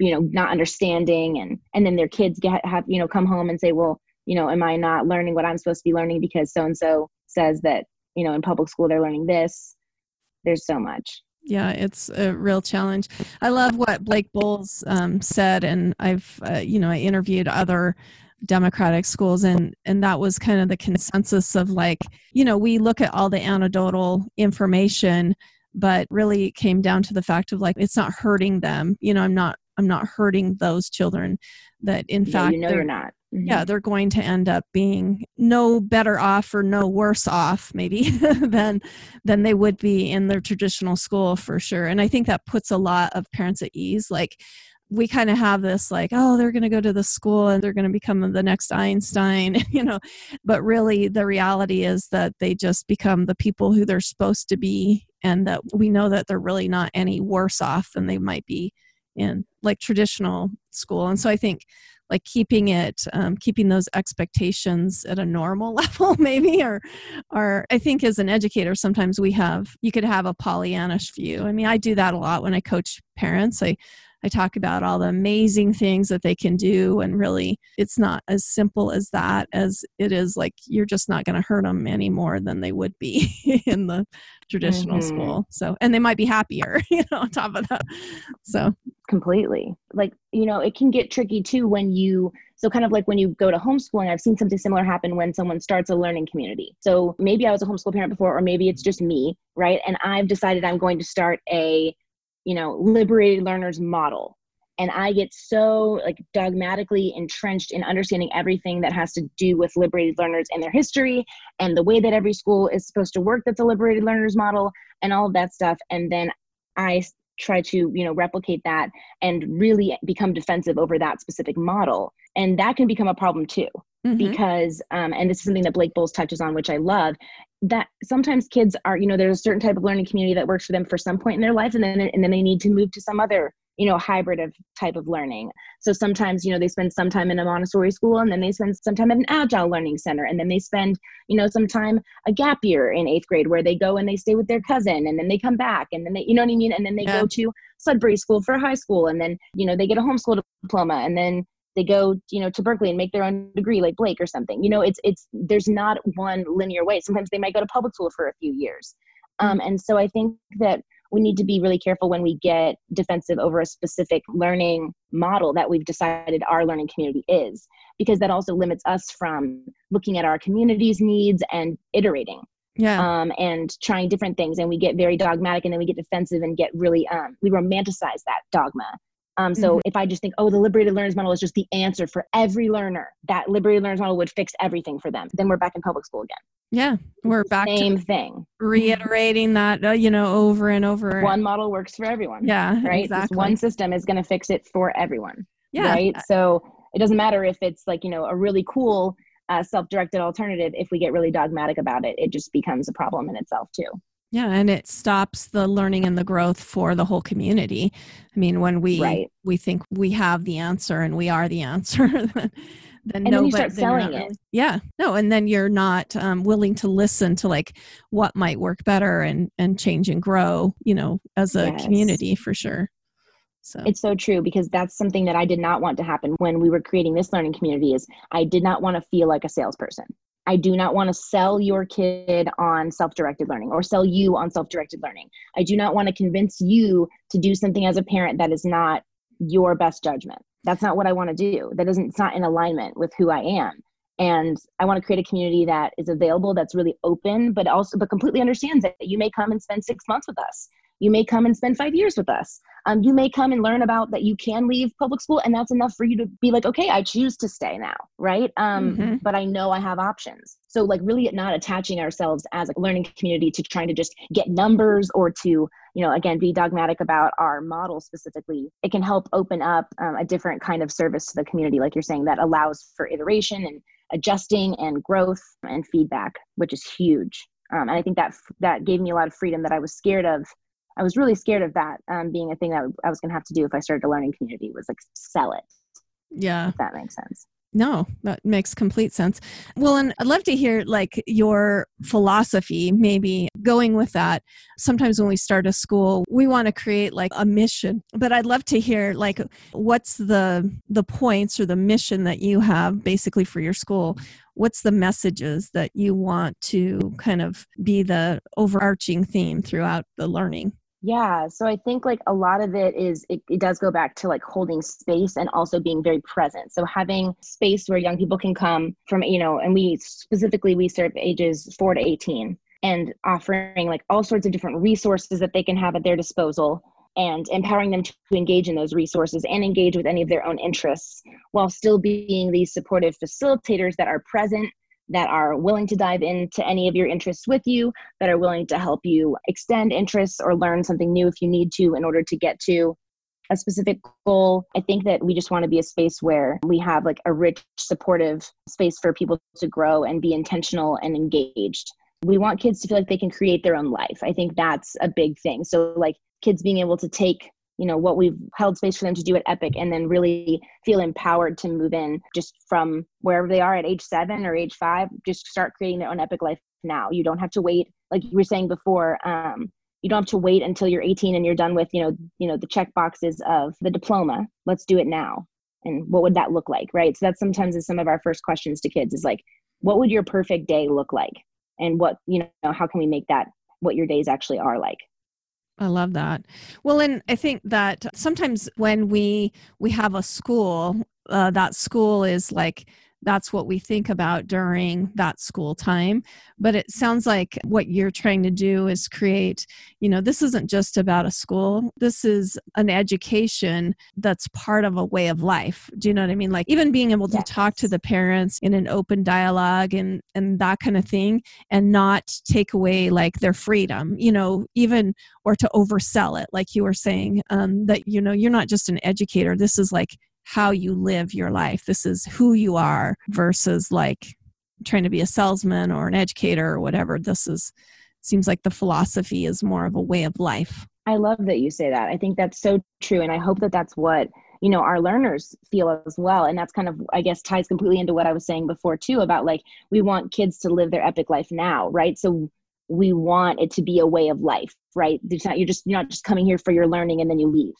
you know, not understanding. And, and then their kids get, have, you know, come home and say, well, you know, am I not learning what I'm supposed to be learning because so-and-so says that, you know, in public school, they're learning this. There's so much. Yeah, it's a real challenge. I love what Blake Boles um, said, and I've, uh, you know, I interviewed other Democratic schools, and and that was kind of the consensus of, like, you know, we look at all the anecdotal information, but really it came down to the fact of, like, it's not hurting them. You know, I'm not, I'm not hurting those children. That in yeah, fact, you know, you're not. Mm-hmm. Yeah, they're going to end up being no better off or no worse off maybe than than they would be in their traditional school, for sure. And I think that puts a lot of parents at ease. Like, we kind of have this, like, oh, they're going to go to the school and they're going to become the next Einstein, you know, but really the reality is that they just become the people who they're supposed to be, and that we know that they're really not any worse off than they might be in, like, traditional school. And so I think, like, keeping it, um, keeping those expectations at a normal level, maybe, or, or I think as an educator, sometimes we have, you could have a Pollyannish view. I mean, I do that a lot when I coach parents. I, I talk about all the amazing things that they can do. And really, it's not as simple as that as it is, like, you're just not going to hurt them any more than they would be in the traditional mm-hmm. school. So, and they might be happier, you know, on top of that. So completely. Like, you know, it can get tricky too when you, so kind of like when you go to homeschooling, I've seen something similar happen when someone starts a learning community. So maybe I was a homeschool parent before, or maybe it's just me, right? And I've decided I'm going to start a, you know, Liberated Learners model. And I get so, like, dogmatically entrenched in understanding everything that has to do with Liberated Learners and their history and the way that every school is supposed to work that's a Liberated Learners model and all of that stuff. And then I try to, you know, replicate that and really become defensive over that specific model. And that can become a problem too, mm-hmm. because, um, and this is something that Blake Boles touches on, which I love, that sometimes kids are, you know, there's a certain type of learning community that works for them for some point in their life. And then, and then they need to move to some other, you know, hybrid of type of learning. So sometimes, you know, they spend some time in a Montessori school, and then they spend some time at an Agile Learning Center. And then they spend, you know, some time a gap year in eighth grade where they go and they stay with their cousin, and then they come back, and then they, you know what I mean? And then they yeah. go to Sudbury School for high school. And then, you know, they get a homeschool diploma, and then they go, you know, to Berkeley and make their own degree, like Blake or something. You know, it's, it's, there's not one linear way. Sometimes they might go to public school for a few years. Um, and so I think that we need to be really careful when we get defensive over a specific learning model that we've decided our learning community is, because that also limits us from looking at our community's needs and iterating yeah. um, and trying different things. And we get very dogmatic, and then we get defensive and get really, um, we romanticize that dogma. Um, so mm-hmm. if I just think, oh, the Liberated Learners model is just the answer for every learner, that Liberated Learners model would fix everything for them, then we're back in public school again. Yeah, we're back same to thing. Reiterating that, uh, you know, over and over. One model works for everyone. Yeah, right. Exactly. This one system is going to fix it for everyone. Yeah. Right. So it doesn't matter if it's, like, you know, a really cool uh, self-directed alternative. If we get really dogmatic about it, it just becomes a problem in itself too. Yeah, and it stops the learning and the growth for the whole community. I mean, when we right. we think we have the answer and we are the answer, then, then no, then you start selling it. Really, yeah, no, and then you're not um, willing to listen to, like, what might work better and and change and grow, you know, as a yes. community, for sure. So. It's so true, because that's something that I did not want to happen when we were creating this learning community. Is I did not want to feel like a salesperson. I do not want to sell your kid on self-directed learning or sell you on self-directed learning. I do not want to convince you to do something as a parent that is not your best judgment. That's not what I want to do. That doesn't, it's not in alignment with who I am. And I want to create a community that is available, that's really open, but also, but completely understands that you may come and spend six months with us. You may come and spend five years with us. Um, you may come and learn about that you can leave public school, and that's enough for you to be like, okay, I choose to stay now, right? Um, mm-hmm. But I know I have options. So, like, really not attaching ourselves as a learning community to trying to just get numbers or to, you know, again, be dogmatic about our model specifically. It can help open up um, a different kind of service to the community, like you're saying, that allows for iteration and adjusting and growth and feedback, which is huge. Um, and I think that that gave me a lot of freedom that I was scared of. I was really scared of that um, being a thing that I was going to have to do if I started a learning community, was like sell it. Yeah. If that makes sense. No, that makes complete sense. Well, and I'd love to hear like your philosophy, maybe going with that. Sometimes when we start a school, we want to create like a mission, but I'd love to hear like what's the the points or the mission that you have basically for your school. What's the messages that you want to kind of be the overarching theme throughout the learning? Yeah. So I think like a lot of it is, it, it does go back to like holding space and also being very present. So having space where young people can come from, you know, and we specifically, we serve ages four to eighteen, and offering like all sorts of different resources that they can have at their disposal, and empowering them to engage in those resources and engage with any of their own interests, while still being these supportive facilitators that are present, that are willing to dive into any of your interests with you, that are willing to help you extend interests or learn something new if you need to in order to get to a specific goal. I think that we just want to be a space where we have like a rich, supportive space for people to grow and be intentional and engaged. We want kids to feel like they can create their own life. I think that's a big thing. So like kids being able to take, you know, what we've held space for them to do at EPIC and then really feel empowered to move in just from wherever they are at age seven or age five, just start creating their own EPIC life now. You don't have to wait. Like you were saying before, um, you don't have to wait until you're eighteen and you're done with, you know, you know, the check boxes of the diploma. Let's do it now. And what would that look like? Right. So that's sometimes is some of our first questions to kids is like, what would your perfect day look like? And what, you know, how can we make that what your days actually are like? I love that. Well, and I think that sometimes when we we have a school, uh, that school is like, that's what we think about during that school time. But it sounds like what you're trying to do is create, you know, this isn't just about a school. This is an education that's part of a way of life. Do you know what I mean? Like even being able to yes. talk to the parents in an open dialogue and, and that kind of thing, and not take away like their freedom, you know, even, or to oversell it. Like you were saying, um, that, you know, you're not just an educator. This is like how you live your life. This is who you are, versus like trying to be a salesman or an educator or whatever. This is, seems like the philosophy is more of a way of life. I love that you say that. I think that's so true. And I hope that that's what, you know, our learners feel as well. And that's kind of, I guess, ties completely into what I was saying before too, about like, we want kids to live their EPIC life now, right? So we want it to be a way of life, right? It's not, you're just, you're not just coming here for your learning and then you leave.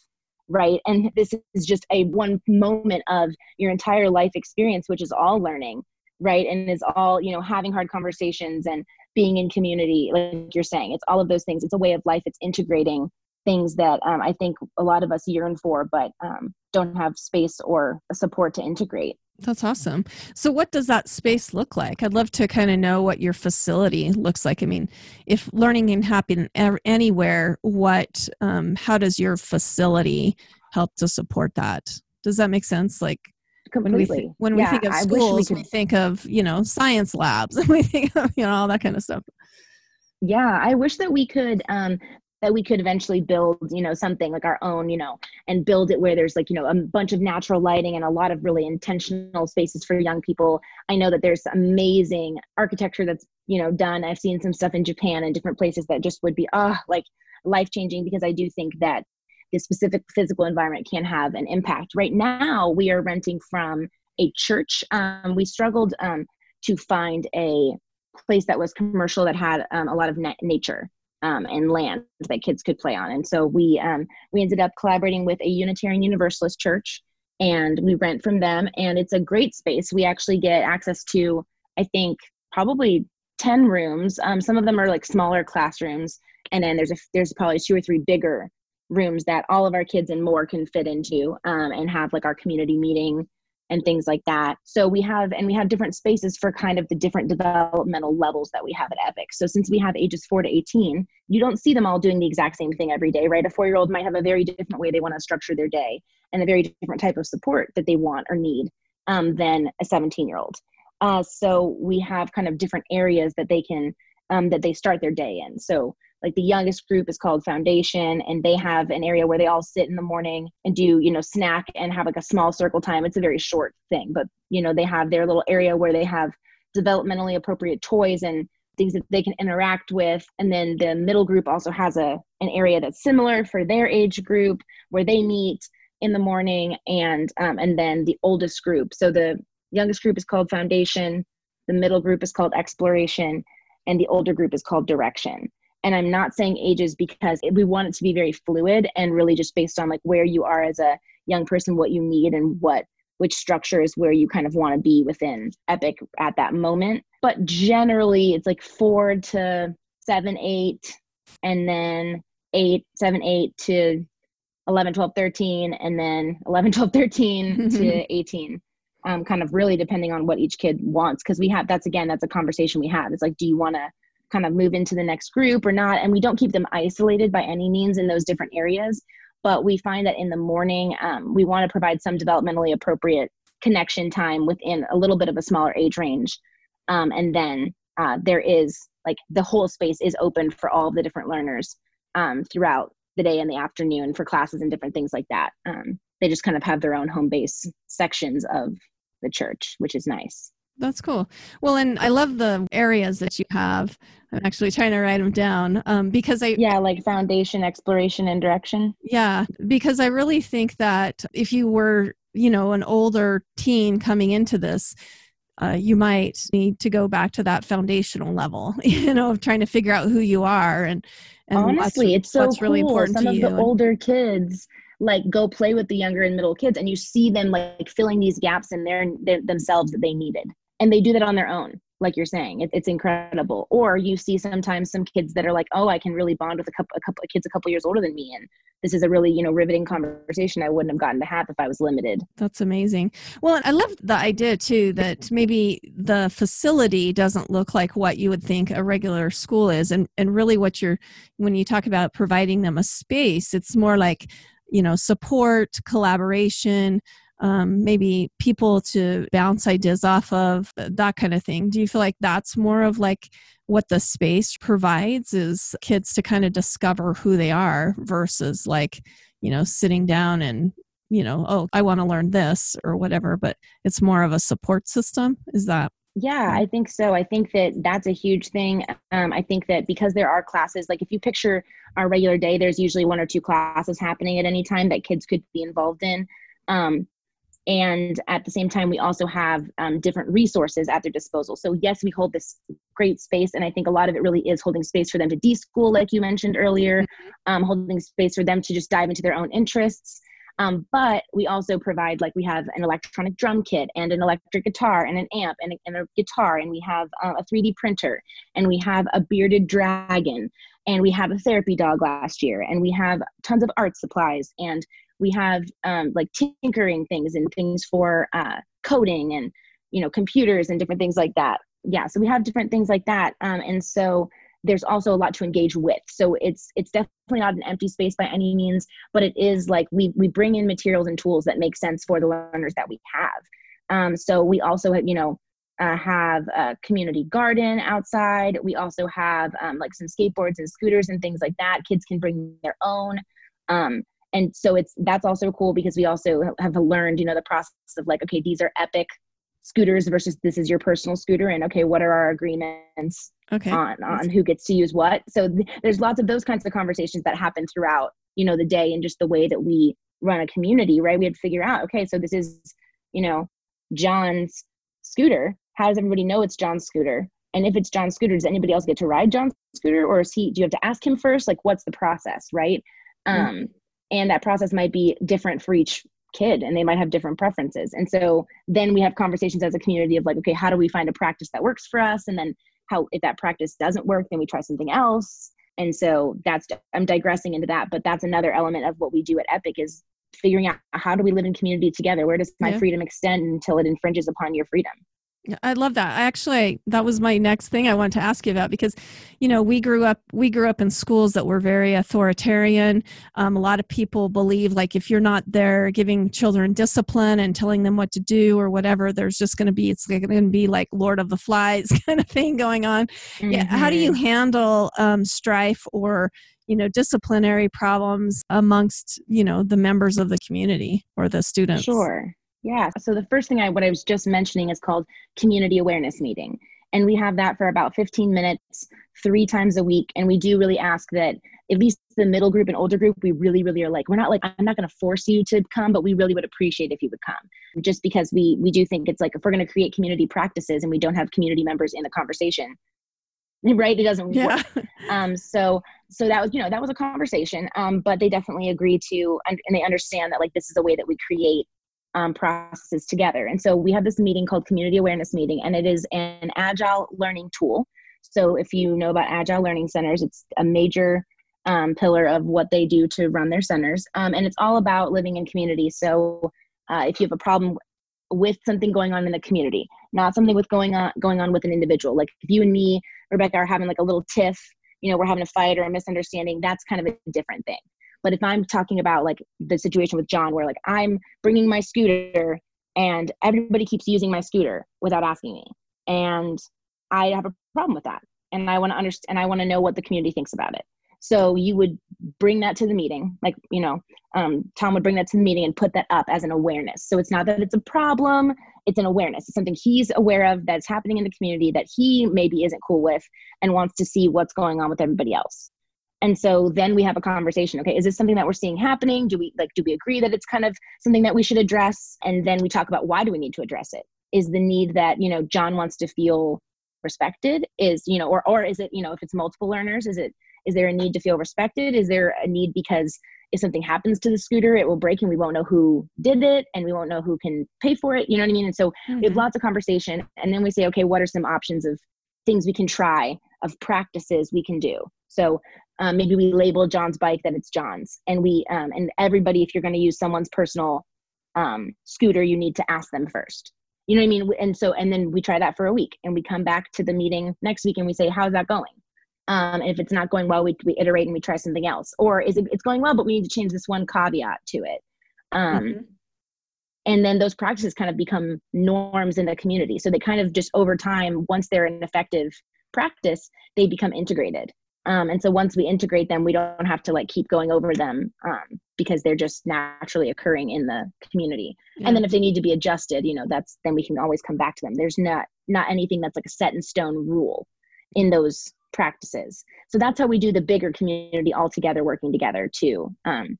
Right. And this is just a one moment of your entire life experience, which is all learning. Right. And is all, you know, having hard conversations and being in community, like you're saying, it's all of those things. It's a way of life. It's integrating things that um, I think a lot of us yearn for, but um, don't have space or support to integrate. That's awesome. So what does that space look like? I'd love to kind of know what your facility looks like. I mean, if learning can happen anywhere, what, um, how does your facility help to support that? Does that make sense? Like completely. When we, th- when yeah, we think of schools, we, we think of, you know, science labs, and we think of, you know, all that kind of stuff. Yeah. I wish that we could, um, that we could eventually build, you know, something like our own, you know, and build it where there's like, you know, a bunch of natural lighting and a lot of really intentional spaces for young people. I know that there's amazing architecture that's, you know, done. I've seen some stuff in Japan and different places that just would be, oh, like life-changing, because I do think that the specific physical environment can have an impact. Right now, we are renting from a church. Um, we struggled um, to find a place that was commercial that had um, a lot of na- nature. Um, and land that kids could play on. And so we um, we ended up collaborating with a Unitarian Universalist church, and we rent from them, and it's a great space. We actually get access to, I think, probably ten rooms. Um, some of them are like smaller classrooms, and then there's a, there's probably two or three bigger rooms that all of our kids and more can fit into, um, and have like our community meeting and things like that. So we have, and we have different spaces for kind of the different developmental levels that we have at EPIC. So since we have ages four to eighteen, you don't see them all doing the exact same thing every day, right? A four-year-old might have a very different way they want to structure their day and a very different type of support that they want or need um, than a seventeen-year-old. Uh, so we have kind of different areas that they can, um, that they start their day in. So like the youngest group is called Foundation, and they have an area where they all sit in the morning and do, you know, snack and have like a small circle time. It's a very short thing, but, you know, they have their little area where they have developmentally appropriate toys and things that they can interact with. And then the middle group also has a an area that's similar for their age group where they meet in the morning, and um, and then the oldest group. So the youngest group is called Foundation, the middle group is called Exploration, and the older group is called Direction. And I'm not saying ages because we want it to be very fluid and really just based on like where you are as a young person, what you need, and what which structure is where you kind of want to be within EPIC at that moment. But generally it's like four to seven, eight, and then eight, seven, eight to eleven, twelve, thirteen, and then eleven, twelve, thirteen to eighteen. Um, kind of really depending on what each kid wants. Cause we have, that's again, that's a conversation we have. It's like, do you want to kind of move into the next group or not? And we don't keep them isolated by any means in those different areas. But we find that in the morning, um, we want to provide some developmentally appropriate connection time within a little bit of a smaller age range. Um, and then uh, there is like the whole space is open for all of the different learners um, throughout the day and the afternoon for classes and different things like that. Um, they just kind of have their own home base sections of the church, which is nice. That's cool. Well, and I love the areas that you have. I'm actually trying to write them down um, because I... Yeah, like Foundation, Exploration, and Direction. Yeah, because I really think that if you were, you know, an older teen coming into this, uh, you might need to go back to that foundational level, you know, of trying to figure out who you are. And, and honestly, it's so what's cool. Really important Some to of you. The older kids... like go play with the younger and middle kids, and you see them like filling these gaps in their, their themselves that they needed. And they do that on their own. Like you're saying, it, it's incredible. Or you see sometimes some kids that are like, oh, I can really bond with a couple, a couple of kids a couple years older than me. And this is a really, you know, riveting conversation I wouldn't have gotten to have if I was limited. That's amazing. Well, I love the idea too, that maybe the facility doesn't look like what you would think a regular school is. And, and really what you're, when you talk about providing them a space, it's more like, you know, support, collaboration, um, maybe people to bounce ideas off of, that kind of thing. Do you feel like that's more of like what the space provides is kids to kind of discover who they are versus like, you know, sitting down and, you know, oh, I want to learn this or whatever, but it's more of a support system? Is that? Yeah, I think so. I think that that's a huge thing. Um, I think that because there are classes, like if you picture our regular day, there's usually one or two classes happening at any time that kids could be involved in. Um, and at the same time, we also have um, different resources at their disposal. So yes, we hold this great space. And I think a lot of it really is holding space for them to de-school, like you mentioned earlier, um, holding space for them to just dive into their own interests. Um, but we also provide, like we have an electronic drum kit and an electric guitar and an amp and a, and a guitar, and we have uh, a three D printer, and we have a bearded dragon, and we have a therapy dog last year, and we have tons of art supplies, and we have um, like tinkering things and things for uh, coding and, you know, computers and different things like that. Yeah, so we have different things like that. Um, and so there's also a lot to engage with. So it's it's definitely not an empty space by any means, but it is like we we bring in materials and tools that make sense for the learners that we have. Um, so we also have, you know, uh, have a community garden outside. We also have um, like some skateboards and scooters and things like that. Kids can bring their own. Um, and so it's that's also cool because we also have learned, you know, the process of like, okay, these are EPIC scooters versus this is your personal scooter, and okay, what are our agreements okay. on on who gets to use what? So th- there's lots of those kinds of conversations that happen throughout, you know, the day and just the way that we run a community, right? We had to figure out, okay, so this is, you know, John's scooter. How does everybody know it's John's scooter? And if it's John's scooter, does anybody else get to ride John's scooter, or is he? Do you have to ask him first? Like, what's the process, right? Um, mm-hmm. And that process might be different for each kid, and they might have different preferences. And so then we have conversations as a community of like, okay, how do we find a practice that works for us? And then how, if that practice doesn't work, then we try something else. And so that's, I'm digressing into that, but that's another element of what we do at EPIC is figuring out how do we live in community together? Where does my yeah. freedom extend until it infringes upon your freedom? I love that. I actually, that was my next thing I wanted to ask you about, because, you know, we grew up, we grew up in schools that were very authoritarian. Um, a lot of people believe like if you're not there giving children discipline and telling them what to do or whatever, there's just going to be, it's going to be like Lord of the Flies kind of thing going on. Mm-hmm. Yeah. How do you handle um, strife or, you know, disciplinary problems amongst, you know, the members of the community or the students? Sure. Yeah. So the first thing I, what I was just mentioning is called community awareness meeting. And we have that for about fifteen minutes, three times a week. And we do really ask that at least the middle group and older group, we really, really are like, we're not like, I'm not going to force you to come, but we really would appreciate if you would come, just because we, we do think it's like, if we're going to create community practices and we don't have community members in the conversation, right, it doesn't yeah. work. Um, so, so that was, you know, that was a conversation, um, but they definitely agree to, and they understand that like, this is a way that we create Um, processes together. And so we have this meeting called Community Awareness Meeting, and it is an agile learning tool. So if you know about Agile Learning Centers, it's a major um, pillar of what they do to run their centers. Um, and it's all about living in community. So uh, if you have a problem with something going on in the community, not something with going on, going on with an individual, like if you and me, Rebecca, are having like a little tiff, you know, we're having a fight or a misunderstanding, that's kind of a different thing. But if I'm talking about like the situation with John, where like I'm bringing my scooter and everybody keeps using my scooter without asking me, and I have a problem with that, and I want to understand, I want to know what the community thinks about it. So you would bring that to the meeting, like, you know, um, Tom would bring that to the meeting and put that up as an awareness. So it's not that it's a problem, it's an awareness. It's something he's aware of that's happening in the community that he maybe isn't cool with and wants to see what's going on with everybody else. And so then we have a conversation. Okay, is this something that we're seeing happening? Do we like, do we agree that it's kind of something that we should address? And then we talk about, why do we need to address it? Is the need that, you know, John wants to feel respected? Is, you know, or, or is it, you know, if it's multiple learners, is it, is there a need to feel respected? Is there a need because if something happens to the scooter, it will break and we won't know who did it and we won't know who can pay for it. You know what I mean? And so mm-hmm. we have lots of conversation, and then we say, okay, what are some options of things we can try, of practices we can do? So um, maybe we label John's bike that it's John's, and we, um, and everybody, if you're going to use someone's personal um, scooter, you need to ask them first, you know what I mean? And so, and then we try that for a week, and we come back to the meeting next week and we say, how's that going? Um, and if it's not going well, we, we iterate and we try something else, or is it, it's going well, but we need to change this one caveat to it. Um, mm-hmm. And then those practices kind of become norms in the community. So they kind of just over time, once they're an effective practice, they become integrated. Um, and so once we integrate them, we don't have to like keep going over them um, because they're just naturally occurring in the community. Yeah. And then if they need to be adjusted, you know, that's, then we can always come back to them. There's not, not anything that's like a set in stone rule in those practices. So that's how we do the bigger community all together, working together to, um,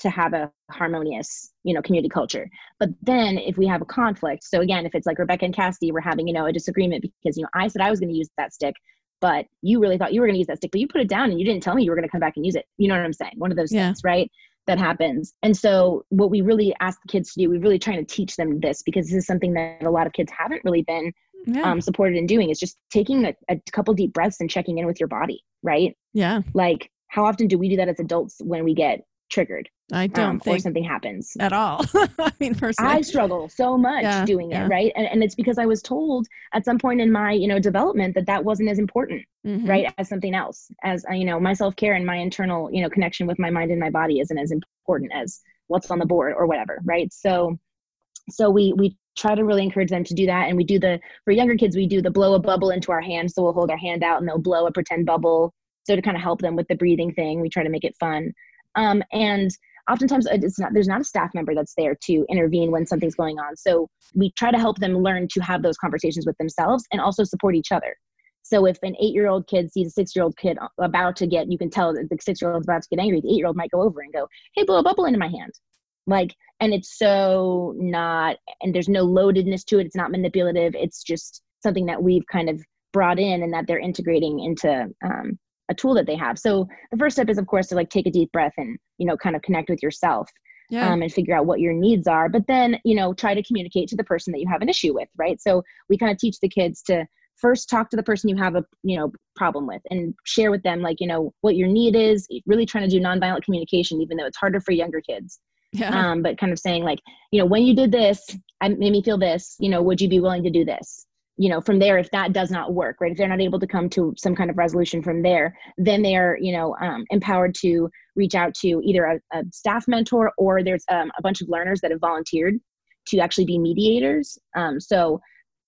to have a harmonious, you know, community culture. But then if we have a conflict, so again, if it's like Rebecca and Cassidy were having, you know, a disagreement because, you know, I said I was going to use that stick, but you really thought you were going to use that stick, but you put it down and you didn't tell me you were going to come back and use it. You know what I'm saying? One of those yeah. things, right? That happens. And so what we really ask the kids to do, we're really trying to teach them this, because this is something that a lot of kids haven't really been yeah. um, supported in doing, is just taking a, a couple deep breaths and checking in with your body, right? Yeah. Like, how often do we do that as adults when we get triggered? I don't um, think or something happens at all. I mean, personally, I struggle so much yeah, doing yeah. it. Right. And, and it's because I was told at some point in my, you know, development that that wasn't as important, mm-hmm. right. As something else, as you know, my self-care and my internal, you know, connection with my mind and my body isn't as important as what's on the board or whatever. Right. So, so we, we try to really encourage them to do that. And we do the, for younger kids, we do the blow a bubble into our hand. So we'll hold our hand out and they'll blow a pretend bubble. So to kind of help them with the breathing thing, we try to make it fun. Um, and oftentimes it's not, there's not a staff member that's there to intervene when something's going on. So we try to help them learn to have those conversations with themselves and also support each other. So if an eight-year-old kid sees a six-year-old kid about to get, you can tell that the six-year-old is about to get angry, the eight-year-old might go over and go, hey, blow a bubble into my hand. Like, and it's so not, and there's no loadedness to it. It's not manipulative. It's just something that we've kind of brought in and that they're integrating into, um, a tool that they have. So the first step is, of course, to like take a deep breath and, you know, kind of connect with yourself yeah. um, and figure out what your needs are, but then, you know, try to communicate to the person that you have an issue with. Right. So we kind of teach the kids to first talk to the person you have a, you know, problem with, and share with them, like, you know, what your need is, really trying to do nonviolent communication, even though it's harder for younger kids. Yeah. Um, but kind of saying like, you know, when you did this, it made me feel this, you know, would you be willing to do this? You know, from there, if that does not work, right, if they're not able to come to some kind of resolution from there, then they are, you know, um, empowered to reach out to either a, a staff mentor, or there's um, a bunch of learners that have volunteered to actually be mediators. Um, so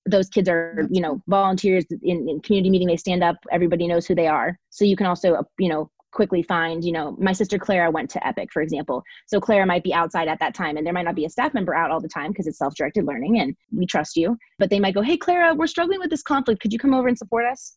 those kids are, you know, volunteers in, in community meeting, they stand up, everybody knows who they are. So you can also, you know, quickly find, you know, my sister Clara went to EPIC, for example. So Clara might be outside at that time and there might not be a staff member out all the time because it's self-directed learning and we trust you. But they might go, hey, Clara, we're struggling with this conflict. Could you come over and support us?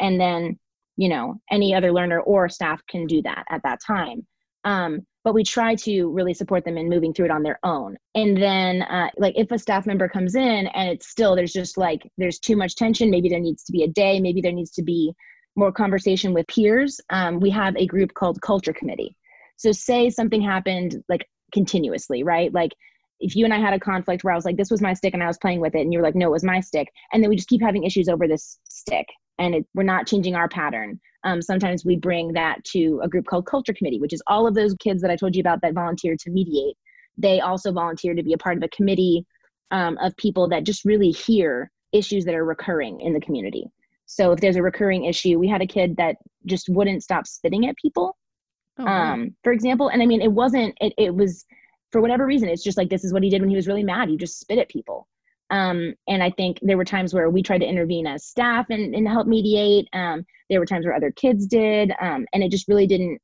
And then, you know, any other learner or staff can do that at that time. Um, but we try to really support them in moving through it on their own. And then uh, like if a staff member comes in and it's still, there's just like, there's too much tension. Maybe there needs to be a day, maybe there needs to be more conversation with peers. Um, we have a group called Culture Committee. So say something happened like continuously, right? Like if you and I had a conflict where I was like, this was my stick and I was playing with it. And you were like, no, it was my stick. And then we just keep having issues over this stick. And it, we're not changing our pattern. Um, sometimes we bring that to a group called Culture Committee, which is all of those kids that I told you about that volunteered to mediate. They also volunteer to be a part of a committee um, of people that just really hear issues that are recurring in the community. So if there's a recurring issue, we had a kid that just wouldn't stop spitting at people, oh, um, wow. for example. And I mean, it wasn't, it, it was, for whatever reason, it's just like, this is what he did when he was really mad. He just spit at people. Um, and I think there were times where we tried to intervene as staff and, and help mediate. Um, there were times where other kids did, um, and it just really didn't,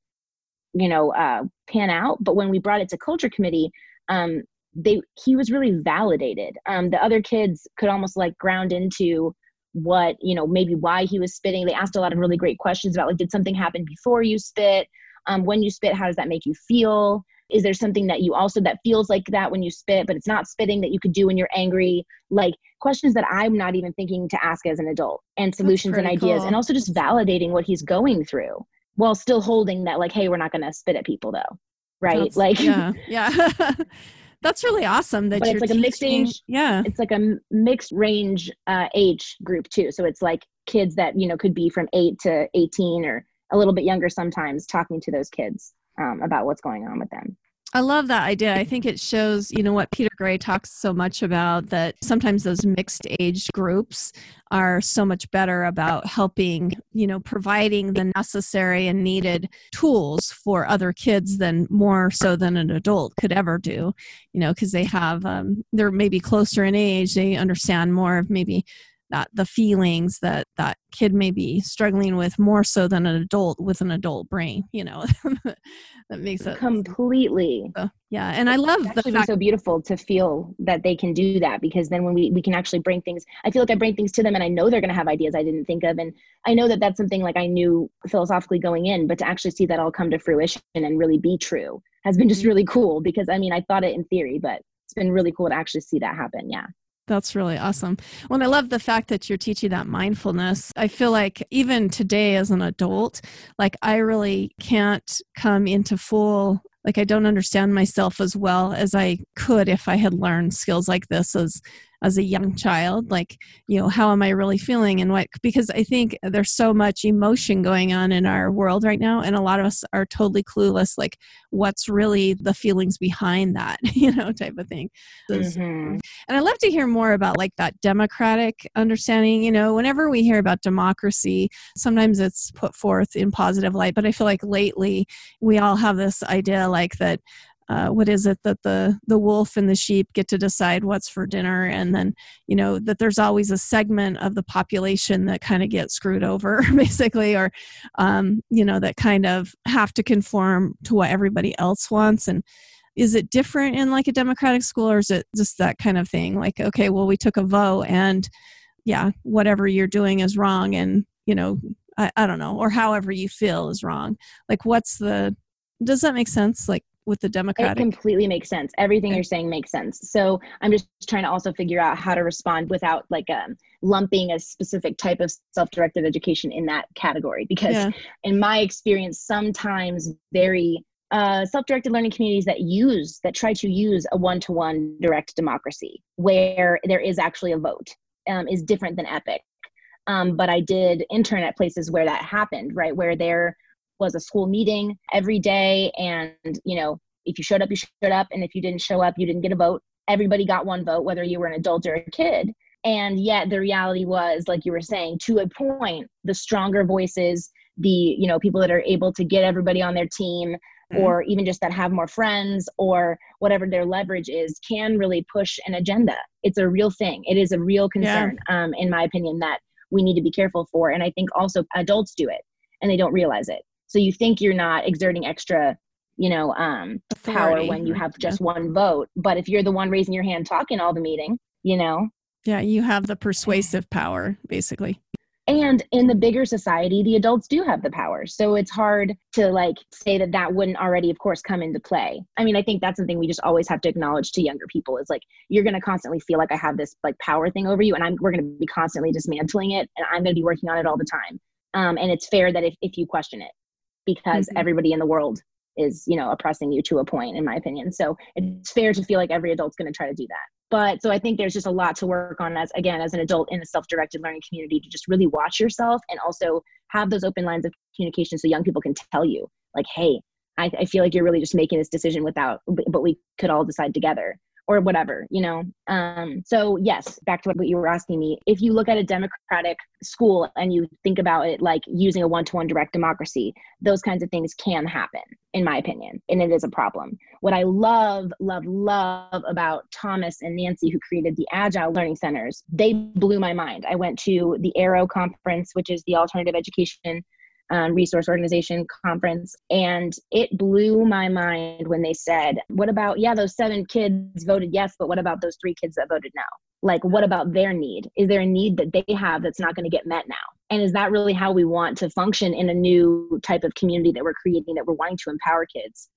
you know, uh, pan out. But when we brought it to Culture Committee, um, they, he was really validated. Um, the other kids could almost like ground into what, you know, maybe why he was spitting. They asked a lot of really great questions about like, did something happen before you spit? Um, when you spit, how does that make you feel? Is there something that you also that feels like that when you spit, but it's not spitting that you could do when you're angry? Like questions that I'm not even thinking to ask as an adult, and solutions and ideas, cool. and also just validating what he's going through while still holding that like, hey, we're not going to spit at people though. Right. That's, like, yeah, yeah. That's really awesome. That but you're it's like teaching, a mixed age. Yeah. It's like a mixed range uh, age group too. So it's like kids that, you know, could be from eight to eighteen or a little bit younger sometimes, talking to those kids um, about what's going on with them. I love that idea. I think it shows, you know, what Peter Gray talks so much about, that sometimes those mixed age groups are so much better about helping, you know, providing the necessary and needed tools for other kids than more so than an adult could ever do, you know, because they have, um, they're maybe closer in age, they understand more of maybe that the feelings that that kid may be struggling with more so than an adult with an adult brain, you know, that makes it completely. So, yeah. And I love it's the fact so beautiful to feel that they can do that, because then when we, we can actually bring things, I feel like I bring things to them and I know they're going to have ideas I didn't think of. And I know that that's something like I knew philosophically going in, but to actually see that all come to fruition and really be true has been just really cool, because I mean, I thought it in theory, but it's been really cool to actually see that happen. Yeah. That's really awesome. Well, and I love the fact that you're teaching that mindfulness. I feel like even today as an adult, like I really can't come into full, like I don't understand myself as well as I could if I had learned skills like this as as a young child. Like, you know, how am I really feeling and what, because I think there's so much emotion going on in our world right now. And a lot of us are totally clueless, like what's really the feelings behind that, you know, type of thing. Mm-hmm. And I'd love to hear more about like that democratic understanding, you know, whenever we hear about democracy, sometimes it's put forth in positive light, but I feel like lately we all have this idea like that, Uh, what is it that the the wolf and the sheep get to decide what's for dinner? And then, you know, that there's always a segment of the population that kind of gets screwed over, basically, or, um, you know, that kind of have to conform to what everybody else wants. And is it different in like a democratic school, or is it just that kind of thing? Like, okay, well, we took a vote and yeah, whatever you're doing is wrong. And, you know, I, I don't know, or however you feel is wrong. Like, what's the, does that make sense? Like, with the democratic. It completely makes sense. Everything okay. You're saying makes sense. So I'm just trying to also figure out how to respond without like um, lumping a specific type of self-directed education in that category, because yeah. in my experience, sometimes very uh, self-directed learning communities that use, that try to use a one-to-one direct democracy where there is actually a vote um, is different than EPIC. Um, but I did intern at places where that happened, right? Where they're was a school meeting every day, and you know, if you showed up, you showed up, and if you didn't show up, you didn't get a vote. Everybody got one vote, whether you were an adult or a kid. And yet the reality was, like you were saying, to a point, the stronger voices, the, you know, people that are able to get everybody on their team, mm-hmm. or even just that have more friends or whatever their leverage is, can really push an agenda. It's a real thing. It is a real concern, yeah. um, in my opinion, that we need to be careful for. And I think also adults do it and they don't realize it. So you think you're not exerting extra, you know, um, power when you have just yeah. one vote. But if you're the one raising your hand, talking all the meeting, you know. Yeah, you have the persuasive power, basically. And in the bigger society, the adults do have the power. So it's hard to like say that that wouldn't already, of course, come into play. I mean, I think that's something we just always have to acknowledge to younger people is like, you're going to constantly feel like I have this like power thing over you, and I'm, we're going to be constantly dismantling it, and I'm going to be working on it all the time. Um, and it's fair that if, if you question it, because mm-hmm. everybody in the world is, you know, oppressing you to a point, in my opinion. So it's fair to feel like every adult's going to try to do that. But so I think there's just a lot to work on as, again, as an adult in a self-directed learning community, to just really watch yourself and also have those open lines of communication so young people can tell you like, hey, I, I feel like you're really just making this decision without, but we could all decide together or whatever, you know? Um, so yes, back to what you were asking me, if you look at a democratic school and you think about it, like using a one-to-one direct democracy, those kinds of things can happen, in my opinion, and it is a problem. What I love, love, love about Thomas and Nancy, who created the Agile Learning Centers, they blew my mind. I went to the Aero conference, which is the Alternative Education um, Resource Organization conference, and it blew my mind when they said, what about, yeah, those seven kids voted yes, but what about those three kids that voted no? Like, what about their need? Is there a need that they have that's not going to get met now? And is that really how we want to function in a new type of community that we're creating, that we're wanting to empower kids?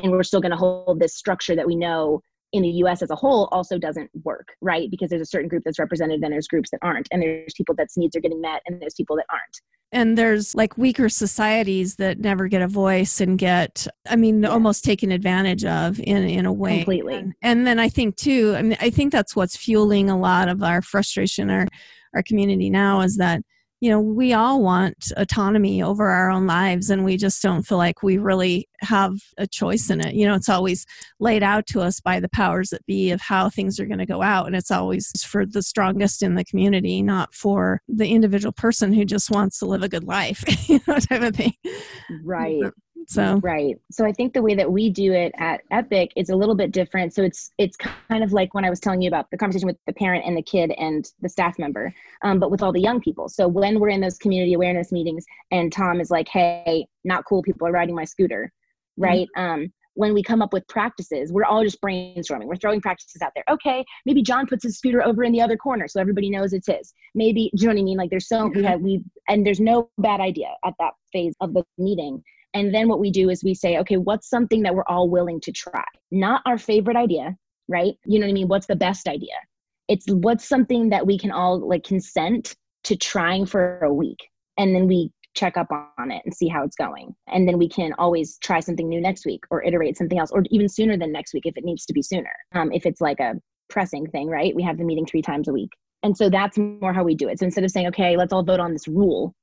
And we're still going to hold this structure that we know in the U S as a whole also doesn't work, right? Because there's a certain group that's represented and there's groups that aren't. And there's people that's needs are getting met and there's people that aren't. And there's like weaker societies that never get a voice and get, I mean, yeah. almost taken advantage of in, in a way. Completely. And, and then I think too, I mean, I think that's what's fueling a lot of our frustration, our, our community now, is that, you know, we all want autonomy over our own lives, and we just don't feel like we really have a choice in it. You know, it's always laid out to us by the powers that be of how things are going to go out. And it's always for the strongest in the community, not for the individual person who just wants to live a good life, you know, type of thing. Right. So, right. So I think the way that we do it at EPIC is a little bit different. So it's, it's kind of like when I was telling you about the conversation with the parent and the kid and the staff member, um, but with all the young people. So when we're in those community awareness meetings and Tom is like, hey, not cool, people are riding my scooter. Right. Um, when we come up with practices, we're all just brainstorming. We're throwing practices out there. Okay, maybe John puts his scooter over in the other corner so everybody knows it's his. Maybe, do you know what I mean? Like there's so, we have, we, and there's no bad idea at that phase of the meeting. And then what we do is we say, okay, what's something that we're all willing to try? Not our favorite idea, right? You know what I mean? What's the best idea? It's what's something that we can all like consent to trying for a week. And then we check up on it and see how it's going. And then we can always try something new next week or iterate something else, or even sooner than next week if it needs to be sooner. Um, if it's like a pressing thing, right? We have the meeting three times a week. And so that's more how we do it. So instead of saying, okay, let's all vote on this rule,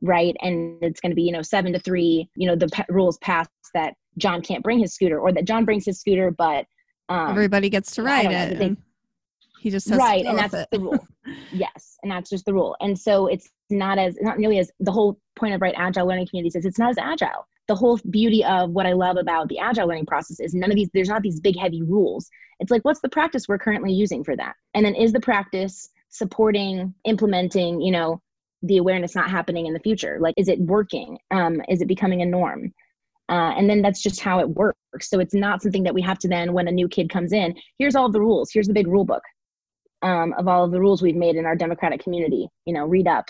right? And it's going to be, you know, seven to three, you know, the pe- rules passed that John can't bring his scooter, or that John brings his scooter, but um, everybody gets to ride it. They- he just has right. To and that's it. The rule. Yes. And that's just the rule. And so it's not as, not nearly as, the whole point of right agile learning communities is it's not as agile. The whole beauty of what I love about the agile learning process is none of these, there's not these big heavy rules. It's like, what's the practice we're currently using for that? And then is the practice supporting, implementing, you know, the awareness not happening in the future? Like, is it working? Um, is it becoming a norm? Uh, and then that's just how it works. So it's not something that we have to then, when a new kid comes in, here's all the rules, here's the big rule book. Um, of all of the rules we've made in our democratic community, you know, read up,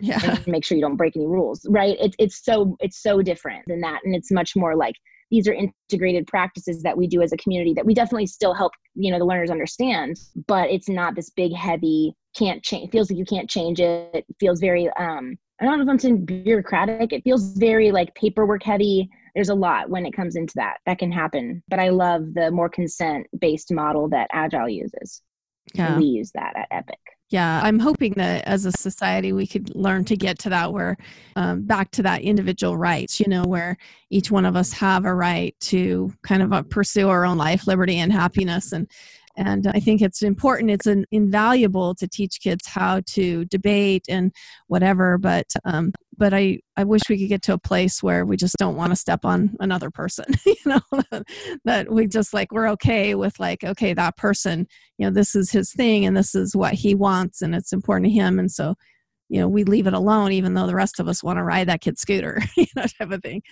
yeah, and make sure you don't break any rules, right? It's it's so it's so different than that, and it's much more like these are integrated practices that we do as a community that we definitely still help, you know, the learners understand, but it's not this big heavy can't change. Feels like you can't change it. It feels very um, I don't know if I'm saying bureaucratic. It feels very like paperwork heavy. There's a lot when it comes into that that can happen, but I love the more consent based model that Agile uses. Yeah. We use that at EPIC. Yeah, I'm hoping that as a society we could learn to get to that where, um, back to that individual rights, you know, where each one of us have a right to kind of uh, pursue our own life, liberty, and happiness. And and I think it's important, it's an invaluable to teach kids how to debate and whatever, but um, but I, I wish we could get to a place where we just don't want to step on another person, you know, that we just like, we're okay with like, okay, that person, you know, this is his thing and this is what he wants and it's important to him. And so, you know, we leave it alone, even though the rest of us want to ride that kid's scooter, you know, type of thing.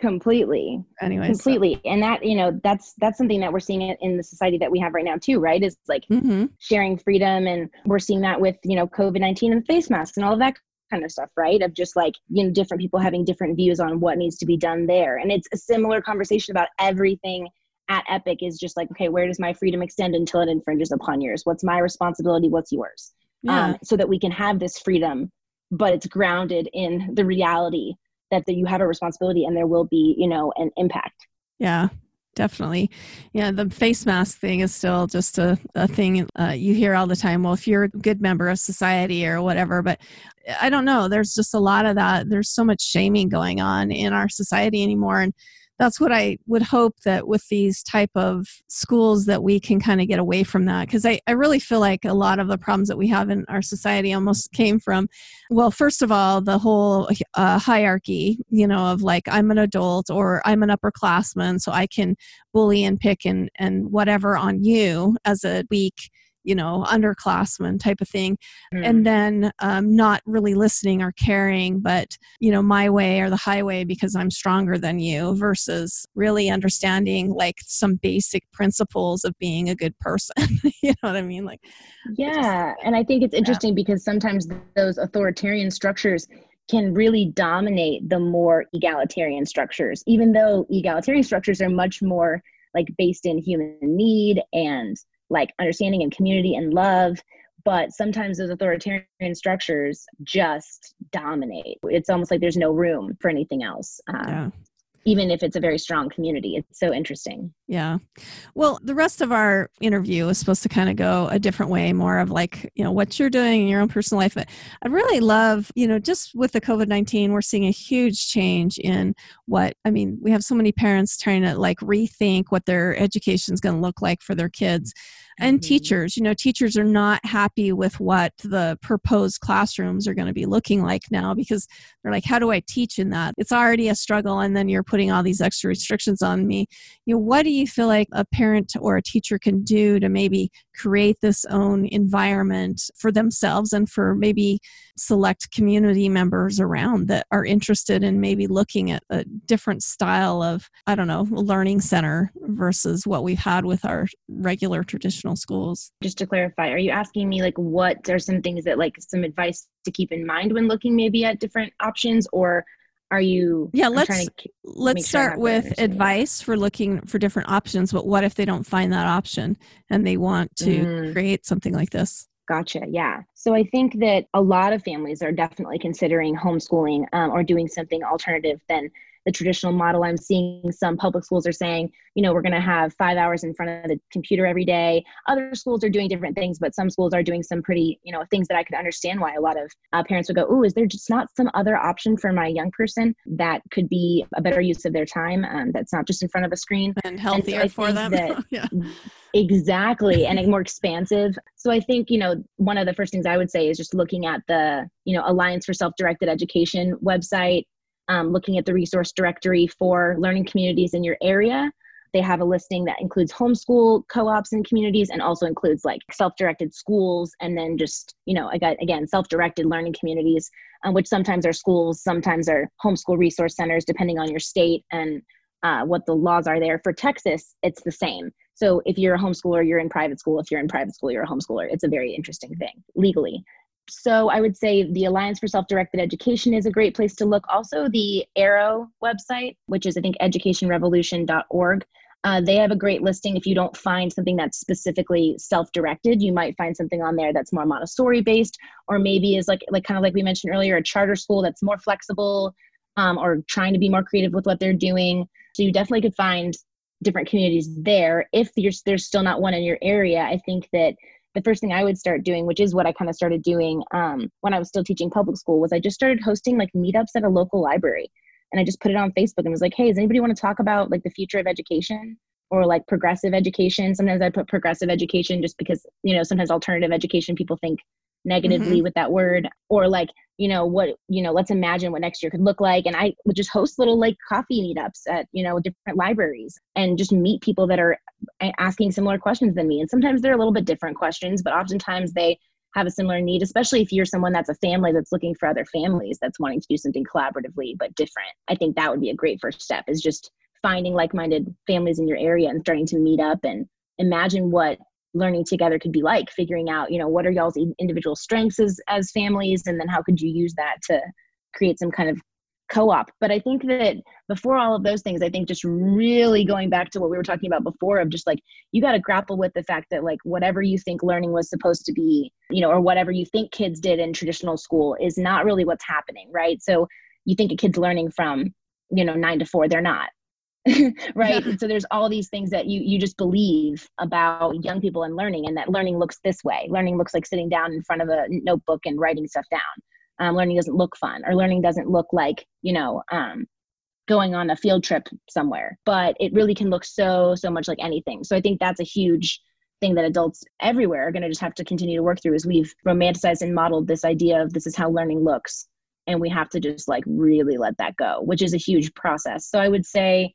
Completely. Anyway, completely. So. And that, you know, that's, that's something that we're seeing in the society that we have right now too, right? Is like mm-hmm. sharing freedom. And we're seeing that with, you know, COVID nineteen and face masks and all of that kind of stuff, right? Of just like, you know, different people having different views on what needs to be done there. And it's a similar conversation about everything at EPIC is just like, okay, where does my freedom extend until it infringes upon yours? What's my responsibility? What's yours? Yeah. Um, so that we can have this freedom, but it's grounded in the reality that, that you have a responsibility and there will be, you know, an impact. Yeah, definitely. Yeah. The face mask thing is still just a, a thing uh, you hear all the time. Well, if you're a good member of society or whatever, but I don't know, there's just a lot of that. There's so much shaming going on in our society anymore. And that's what I would hope that with these type of schools that we can kind of get away from that. Because I, I really feel like a lot of the problems that we have in our society almost came from, well, first of all, the whole uh, hierarchy, you know, of like, I'm an adult or I'm an upperclassman, so I can bully and pick and, and whatever on you as a weak, you know, underclassmen type of thing. Mm. And then um, not really listening or caring, but, you know, my way or the highway because I'm stronger than you versus really understanding like some basic principles of being a good person. You know what I mean? Like, yeah. Just, and I think it's interesting yeah. because sometimes those authoritarian structures can really dominate the more egalitarian structures, even though egalitarian structures are much more like based in human need and like understanding and community and love, but sometimes those authoritarian structures just dominate. It's almost like there's no room for anything else. Um, yeah. Even if it's a very strong community. It's so interesting. Yeah. Well, the rest of our interview is supposed to kind of go a different way, more of like, you know, what you're doing in your own personal life. But I really love, you know, just with the COVID nineteen, we're seeing a huge change in what, I mean, we have so many parents trying to like rethink what their education is going to look like for their kids. And mm-hmm. teachers, you know, teachers are not happy with what the proposed classrooms are going to be looking like now because they're like, how do I teach in that? It's already a struggle. And then you're putting all these extra restrictions on me. You know, what do you feel like a parent or a teacher can do to maybe create this own environment for themselves and for maybe select community members around that are interested in maybe looking at a different style of, I don't know, learning center versus what we've had with our regular traditional schools? Just to clarify, are you asking me like what are some things that like some advice to keep in mind when looking maybe at different options, or are you? Yeah, let's let's start with advice for looking for different options. But what if they don't find that option and they want to mm. create something like this? Gotcha. Yeah. So I think that a lot of families are definitely considering homeschooling um, or doing something alternative than the traditional model. I'm seeing some public schools are saying, you know, we're going to have five hours in front of the computer every day. Other schools are doing different things, but some schools are doing some pretty, you know, things that I could understand why a lot of uh, parents would go, oh, is there just not some other option for my young person that could be a better use of their time? Um, that's not just in front of a screen. And healthier and so for them. That, yeah. Exactly. And more expansive. So I think, you know, one of the first things I would say is just looking at the, you know, Alliance for Self-Directed Education website. Um, looking at the resource directory for learning communities in your area. They have a listing that includes homeschool co-ops and communities and also includes like self-directed schools and then just, you know, again, self-directed learning communities, um, which sometimes are schools, sometimes are homeschool resource centers, depending on your state and uh, what the laws are there. For Texas, it's the same. So if you're a homeschooler, you're in private school. If you're in private school, you're a homeschooler. It's a very interesting thing legally. So I would say the Alliance for Self-Directed Education is a great place to look. Also, the Aero website, which is, I think, education revolution dot org. Uh, they have a great listing. If you don't find something that's specifically self-directed, you might find something on there that's more Montessori-based, or maybe is like, like kind of like we mentioned earlier, a charter school that's more flexible um, or trying to be more creative with what they're doing. So you definitely could find different communities there. If you're, there's still not one in your area, I think that the first thing I would start doing, which is what I kind of started doing um, when I was still teaching public school, was I just started hosting like meetups at a local library. And I just put it on Facebook and was like, hey, does anybody want to talk about like the future of education or like progressive education? Sometimes I put progressive education just because, you know, sometimes alternative education people think negatively mm-hmm. with that word, or like, you know, what, you know, let's imagine what next year could look like. And I would just host little like coffee meetups at, you know, different libraries and just meet people that are asking similar questions than me. And sometimes they're a little bit different questions, but oftentimes they have a similar need, especially if you're someone that's a family that's looking for other families, that's wanting to do something collaboratively but different. I think that would be a great first step, is just finding like-minded families in your area and starting to meet up and imagine what learning together could be like, figuring out, you know, what are y'all's individual strengths as, as families, and then how could you use that to create some kind of co-op. But I think that before all of those things, I think just really going back to what we were talking about before, of just like, you got to grapple with the fact that like whatever you think learning was supposed to be, you know, or whatever you think kids did in traditional school is not really what's happening, right? So you think a kid's learning from, you know, nine to four, they're not. Right? Yeah. So there's all these things that you, you just believe about young people and learning, and that learning looks this way. Learning looks like sitting down in front of a notebook and writing stuff down. Um, learning doesn't look fun, or learning doesn't look like, you know, um, going on a field trip somewhere, but it really can look so, so much like anything. So I think that's a huge thing that adults everywhere are going to just have to continue to work through, is we've romanticized and modeled this idea of this is how learning looks. And we have to just like really let that go, which is a huge process. So I would say,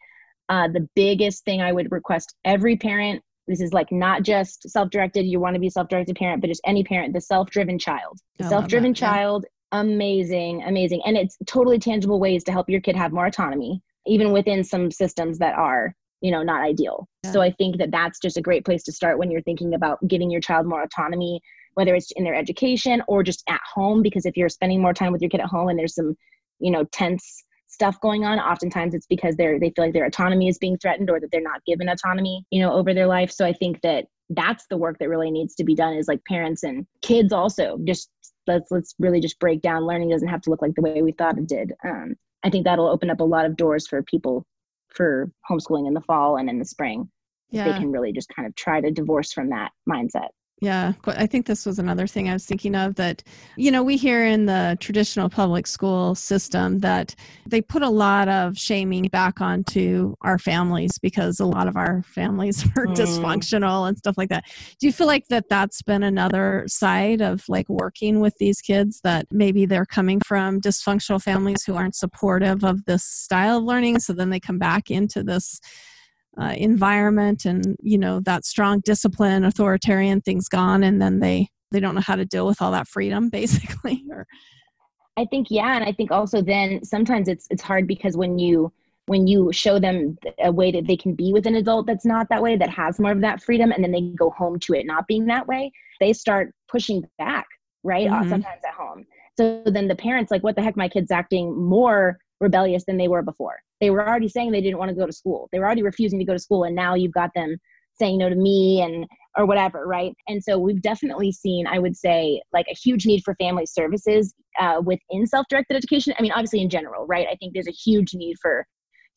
Uh, the biggest thing I would request every parent, this is like not just self-directed, you want to be a self-directed parent, but just any parent, the self-driven child. The self-driven child, amazing, amazing. And it's totally tangible ways to help your kid have more autonomy, even within some systems that are, you know, not ideal. Yeah. So I think that that's just a great place to start when you're thinking about giving your child more autonomy, whether it's in their education or just at home, because if you're spending more time with your kid at home and there's some, you know, tense stuff going on, oftentimes it's because they're they feel like their autonomy is being threatened, or that they're not given autonomy, you know, over their life. So I think that that's the work that really needs to be done, is like parents and kids also just let's let's really just break down. Learning doesn't have to look like the way we thought it did. Um, I think that'll open up a lot of doors for people for homeschooling in the fall and in the spring. Yeah. They can really just kind of try to divorce from that mindset. Yeah, I think this was another thing I was thinking of, that, you know, we hear in the traditional public school system that they put a lot of shaming back onto our families because a lot of our families are mm. dysfunctional and stuff like that. Do you feel like that that's been another side of like working with these kids, that maybe they're coming from dysfunctional families who aren't supportive of this style of learning, so then they come back into this Uh, environment and, you know, that strong discipline, authoritarian thing's gone, and then they they don't know how to deal with all that freedom, basically? Or I think, yeah, and I think also then sometimes it's it's hard, because when you when you show them a way that they can be with an adult that's not that way, that has more of that freedom, and then they go home to it not being that way, they start pushing back, right? Mm-hmm. Sometimes at home. So then the parents like, what the heck, my kid's acting more rebellious than they were before. They were already saying they didn't want to go to school. They were already refusing to go to school. And now you've got them saying no to me and, or whatever. Right. And so we've definitely seen, I would say, like a huge need for family services uh, within self-directed education. I mean, obviously in general, right. I think there's a huge need for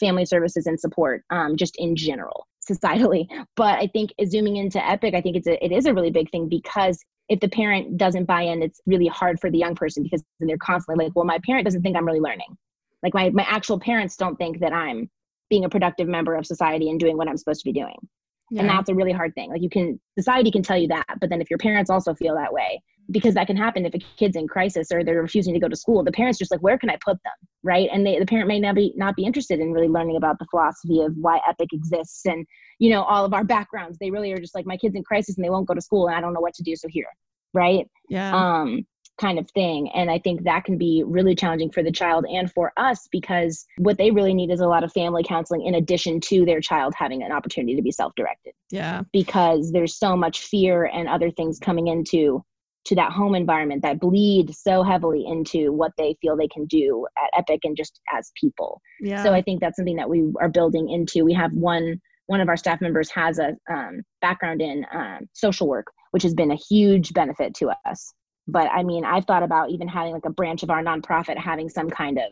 family services and support um, just in general societally. But I think zooming into EPIC, I think it's a, it is a really big thing, because if the parent doesn't buy in, it's really hard for the young person, because then they're constantly like, well, my parent doesn't think I'm really learning. Like my, my actual parents don't think that I'm being a productive member of society and doing what I'm supposed to be doing. Yeah. And that's a really hard thing. Like you can, society can tell you that, but then if your parents also feel that way, because that can happen if a kid's in crisis or they're refusing to go to school, the parents just like, where can I put them? Right. And they, the parent may not be, not be interested in really learning about the philosophy of why EPIC exists and, you know, all of our backgrounds. They really are just like, my kid's in crisis and they won't go to school and I don't know what to do. So here, right. Yeah. Um, kind of thing. And I think that can be really challenging for the child and for us, because what they really need is a lot of family counseling in addition to their child having an opportunity to be self-directed. Yeah. Because there's so much fear and other things coming into to that home environment that bleed so heavily into what they feel they can do at EPIC and just as people. Yeah. So I think that's something that we are building into. We have one, one of our staff members has a um, background in um, social work, which has been a huge benefit to us. But I mean, I've thought about even having like a branch of our nonprofit having some kind of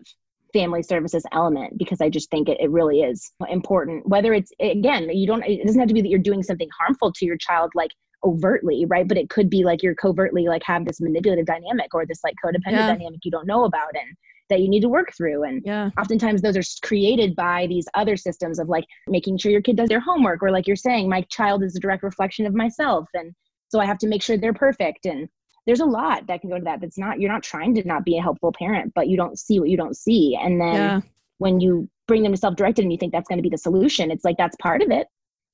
family services element, because I just think it, it really is important. Whether it's, again, you don't, it doesn't have to be that you're doing something harmful to your child, like overtly, right? But it could be like you're covertly like have this manipulative dynamic or this like codependent yeah. dynamic you don't know about and that you need to work through. And yeah. oftentimes those are created by these other systems of like making sure your kid does their homework, or like you're saying, my child is a direct reflection of myself. And so I have to make sure they're perfect. And there's a lot that can go to that. That's not, you're not trying to not be a helpful parent, but you don't see what you don't see. And then yeah. when you bring them to self-directed and you think that's going to be the solution, it's like, that's part of it.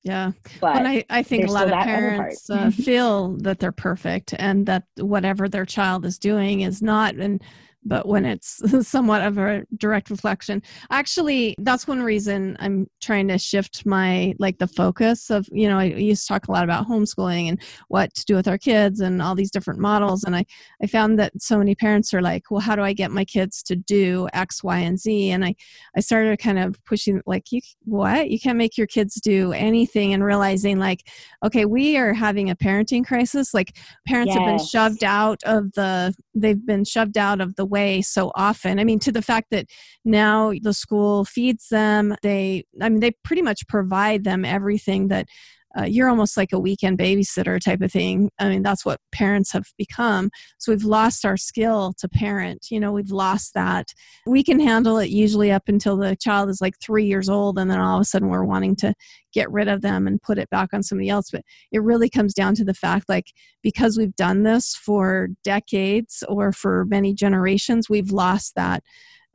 Yeah. But well, I, I think a lot of parents uh, feel that they're perfect and that whatever their child is doing is not. And but when it's somewhat of a direct reflection, actually, that's one reason I'm trying to shift my, like the focus of, you know, I used to talk a lot about homeschooling and what to do with our kids and all these different models. And I, I found that so many parents are like, well, how do I get my kids to do X, Y, and Z? And I, I started kind of pushing like, you, what? You can't make your kids do anything, and realizing like, okay, we are having a parenting crisis. Like parents yes. have been shoved out of the, they've been shoved out of the way so often. I mean, to the fact that now the school feeds them, they, I mean, they pretty much provide them everything that uh, you're almost like a weekend babysitter type of thing. I mean, that's what parents have become. So we've lost our skill to parent, you know, we've lost that. We can handle it usually up until the child is like three years old. And then all of a sudden we're wanting to get rid of them and put it back on somebody else. But it really comes down to the fact, like, because we've done this for decades or for many generations, we've lost that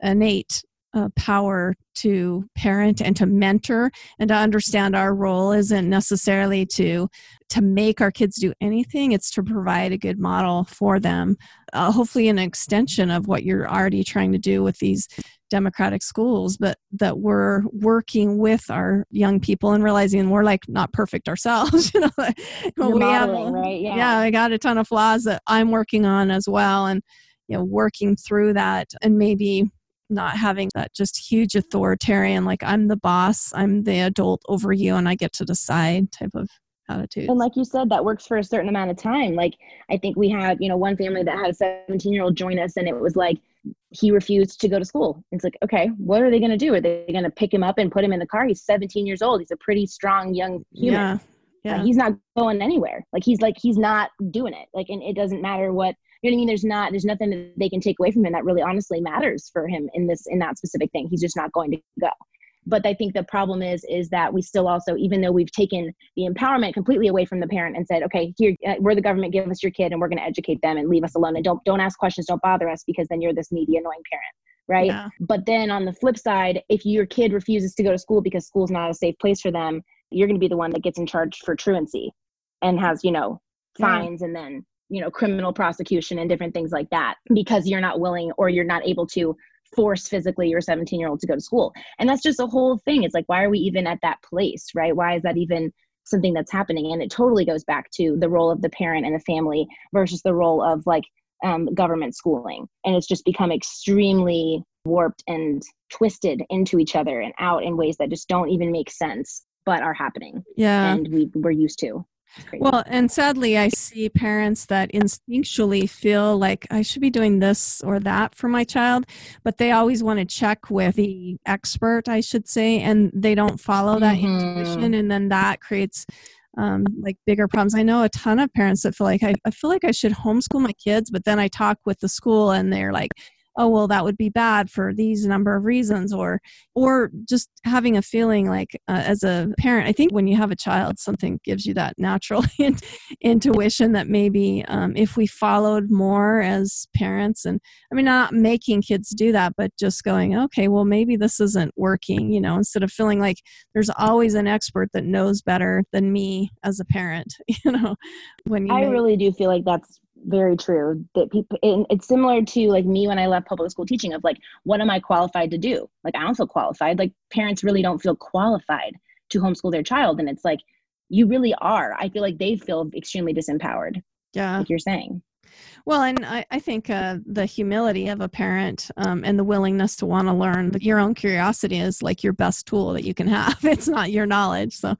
innate uh, power to parent and to mentor and to understand our role isn't necessarily to to make our kids do anything. It's to provide a good model for them, uh, hopefully an extension of what you're already trying to do with these democratic schools, but that we're working with our young people and realizing we're like not perfect ourselves. You know, like, well, we have, right? yeah. yeah, I got a ton of flaws that I'm working on as well, and you know, working through that, and maybe not having that just huge authoritarian, like I'm the boss, I'm the adult over you, and I get to decide type of attitude. And like you said, that works for a certain amount of time. Like I think we had, you know, one family that had a seventeen year old join us, and it was like, he refused to go to school. It's like, okay, what are they going to do? Are they going to pick him up and put him in the car? He's seventeen years old. He's a pretty strong young human. Yeah, yeah. Like, he's not going anywhere. Like he's like, he's not doing it. Like, and it doesn't matter what, you know what I mean? There's not, there's nothing that they can take away from him that really honestly matters for him in this, in that specific thing. He's just not going to go. But I think the problem is, is that we still also, even though we've taken the empowerment completely away from the parent and said, okay, here, we're the government, give us your kid and we're going to educate them and leave us alone. And don't, don't ask questions. Don't bother us, because then you're this needy, annoying parent. Right. Yeah. But then on the flip side, if your kid refuses to go to school because school's not a safe place for them, you're going to be the one that gets in charge for truancy and has, you know, fines yeah. and then, you know, criminal prosecution and different things like that, because you're not willing or you're not able to force physically your seventeen year old to go to school. And that's just a whole thing. It's like, why are we even at that place, right? Why is that even something that's happening? And it totally goes back to the role of the parent and the family versus the role of like um, government schooling. And it's just become extremely warped and twisted into each other and out in ways that just don't even make sense, but are happening. Yeah. And we, we're used to. Well, and sadly, I see parents that instinctually feel like I should be doing this or that for my child, but they always want to check with the expert, I should say, and they don't follow that mm-hmm. intuition. And then that creates um, like bigger problems. I know a ton of parents that feel like I, I feel like I should homeschool my kids, but then I talk with the school and they're like, oh, well, that would be bad for these number of reasons, or or just having a feeling like uh, as a parent, I think when you have a child, something gives you that natural intuition that maybe um, if we followed more as parents, and I mean, not making kids do that, but just going, okay, well, maybe this isn't working, you know, instead of feeling like there's always an expert that knows better than me as a parent, you know, when you I make- really do feel like that's very true, that people, and it's similar to like me when I left public school teaching of like, what am I qualified to do? Like, I don't feel qualified. Like parents really don't feel qualified to homeschool their child. And it's like, you really are. I feel like they feel extremely disempowered. Yeah. Like you're saying. Well, and I, I think uh, the humility of a parent um, and the willingness to want to learn, your own curiosity is like your best tool that you can have. It's not your knowledge. So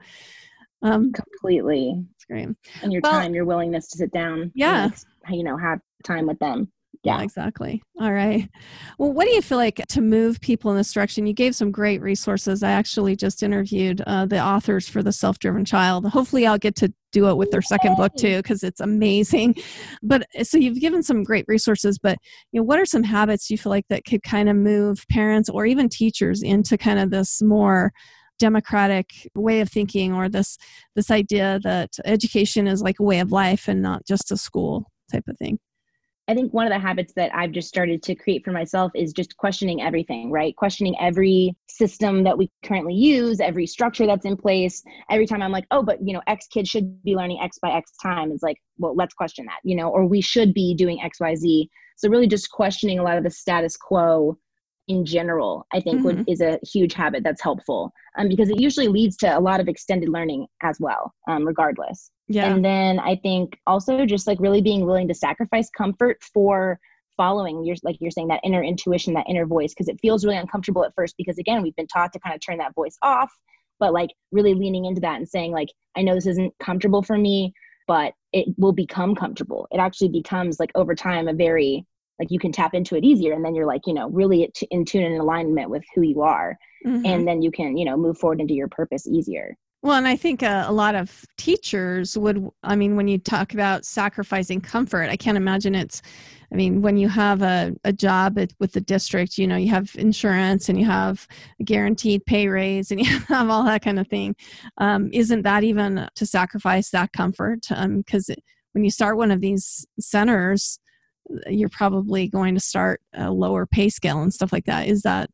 um, completely. Great. And your well, time, your willingness to sit down. Yeah. And, you know, have time with them. Yeah. yeah, exactly. All right. Well, what do you feel like to move people in this direction? You gave some great resources. I actually just interviewed uh, the authors for The Self-Driven Child. Hopefully I'll get to do it with their second Yay. book too, because it's amazing. But so you've given some great resources, but you know, what are some habits you feel like that could kind of move parents or even teachers into kind of this more democratic way of thinking, or this this idea that education is like a way of life and not just a school type of thing? I think one of the habits that I've just started to create for myself is just questioning everything, right? Questioning every system that we currently use, every structure that's in place. Every time I'm like, oh, but you know, X kid should be learning X by X time. It's like, well, let's question that, you know, or we should be doing X, Y, Z. So really just questioning a lot of the status quo in general, I think mm-hmm. would, is a huge habit that's helpful um, because it usually leads to a lot of extended learning as well, um, regardless. Yeah. And then I think also just like really being willing to sacrifice comfort for following your, like you're saying, that inner intuition, that inner voice, because it feels really uncomfortable at first because again, we've been taught to kind of turn that voice off, but like really leaning into that and saying like, I know this isn't comfortable for me, but it will become comfortable. It actually becomes like over time, a very, like you can tap into it easier. And then you're like, you know, really in tune and in alignment with who you are. Mm-hmm. And then you can, you know, move forward into your purpose easier. Well, and I think a, a lot of teachers would, I mean, when you talk about sacrificing comfort, I can't imagine it's, I mean, when you have a, a job at, with the district, you know, you have insurance and you have a guaranteed pay raise and you have all that kind of thing. Um, isn't that even to sacrifice that comfort? Um, 'cause it, when you start one of these centers, you're probably going to start a lower pay scale and stuff like that. Is that?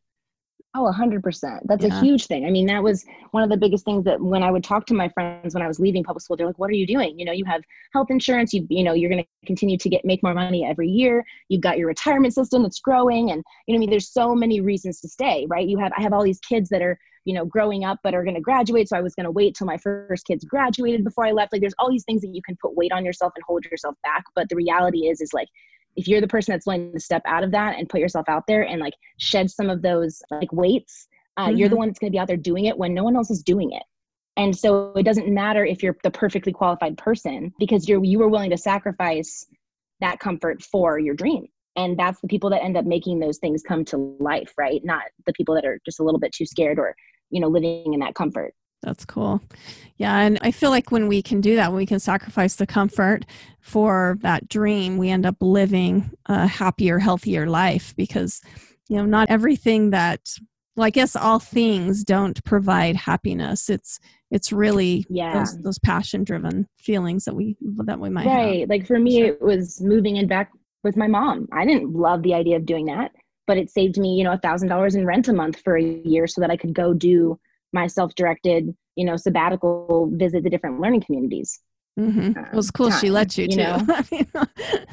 Oh, a hundred percent. That's yeah. a huge thing. I mean, that was one of the biggest things that when I would talk to my friends, when I was leaving public school, they're like, what are you doing? You know, you have health insurance, you, you know, you're going to continue to get, make more money every year. You've got your retirement system that's growing. And you know, I mean, there's so many reasons to stay, right? You have, I have all these kids that are, you know, growing up, but are going to graduate. So I was going to wait till my first kids graduated before I left. Like there's all these things that you can put weight on yourself and hold yourself back. But the reality is, is like, if you're the person that's willing to step out of that and put yourself out there and like shed some of those like weights, uh, mm-hmm. you're the one that's going to be out there doing it when no one else is doing it. And so it doesn't matter if you're the perfectly qualified person because you're, you were willing to sacrifice that comfort for your dream. And that's the people that end up making those things come to life, right? Not the people that are just a little bit too scared or, you know, living in that comfort. That's cool. Yeah. And I feel like when we can do that, when we can sacrifice the comfort for that dream, we end up living a happier, healthier life because, you know, not everything that, well, I guess all things don't provide happiness. It's, it's really yeah. those, those passion driven feelings that we, that we might right. have. Like for me, sure. it was moving in back with my mom. I didn't love the idea of doing that, but it saved me, you know, a thousand dollars in rent a month for a year so that I could go do my self-directed, you know, sabbatical visit the different learning communities. Mm-hmm. Um, it was cool. Time, she let you, you too. Know?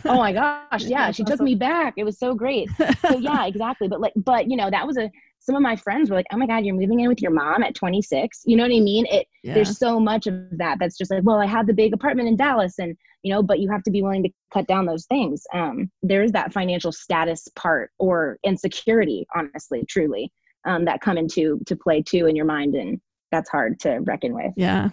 Oh my gosh. Yeah. She awesome. Took me back. It was so great. So yeah, exactly. But like, but you know, that was a, some of my friends were like, oh my God, you're moving in with your mom at twenty-six. You know what I mean? It, yeah. There's so much of that. That's just like, well, I had the big apartment in Dallas and, you know, but you have to be willing to cut down those things. Um, there is that financial status part or insecurity, honestly, truly. Um, that come into to play too in your mind, and that's hard to reckon with. Yeah.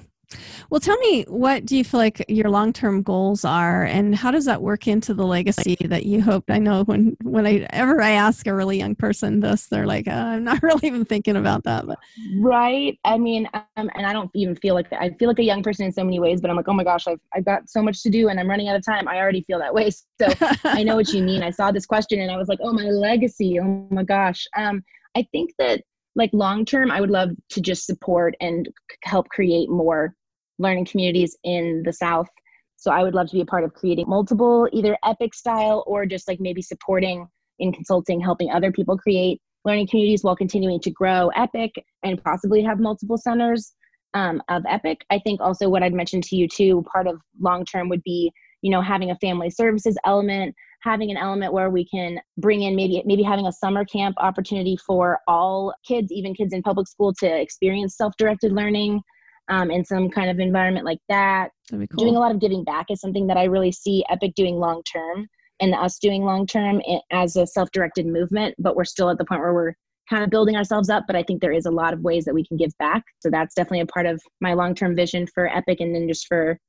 Well, tell me, what do you feel like your long-term goals are, and how does that work into the legacy that you hoped? I know when when I ever I ask a really young person this, they're like, uh, I'm not really even thinking about that. But. Right. I mean, um, and I don't even feel like that. I feel like a young person in so many ways, but I'm like, oh my gosh, I've I've got so much to do, and I'm running out of time. I already feel that way. So I know what you mean. I saw this question, and I was like, oh, my legacy. Oh my gosh. Um. I think that like long-term, I would love to just support and c- help create more learning communities in the South. So I would love to be a part of creating multiple, either EPIC style or just like maybe supporting in consulting, helping other people create learning communities while continuing to grow EPIC and possibly have multiple centers um, of EPIC. I think also what I'd mentioned to you too, part of long-term would be, you know, having a family services element, having an element where we can bring in maybe maybe having a summer camp opportunity for all kids, even kids in public school, to experience self-directed learning um, in some kind of environment like that. That'd be cool. Doing a lot of giving back is something that I really see EPIC doing long-term and us doing long-term as a self-directed movement, but we're still at the point where we're kind of building ourselves up, but I think there is a lot of ways that we can give back. So that's definitely a part of my long-term vision for EPIC and then just for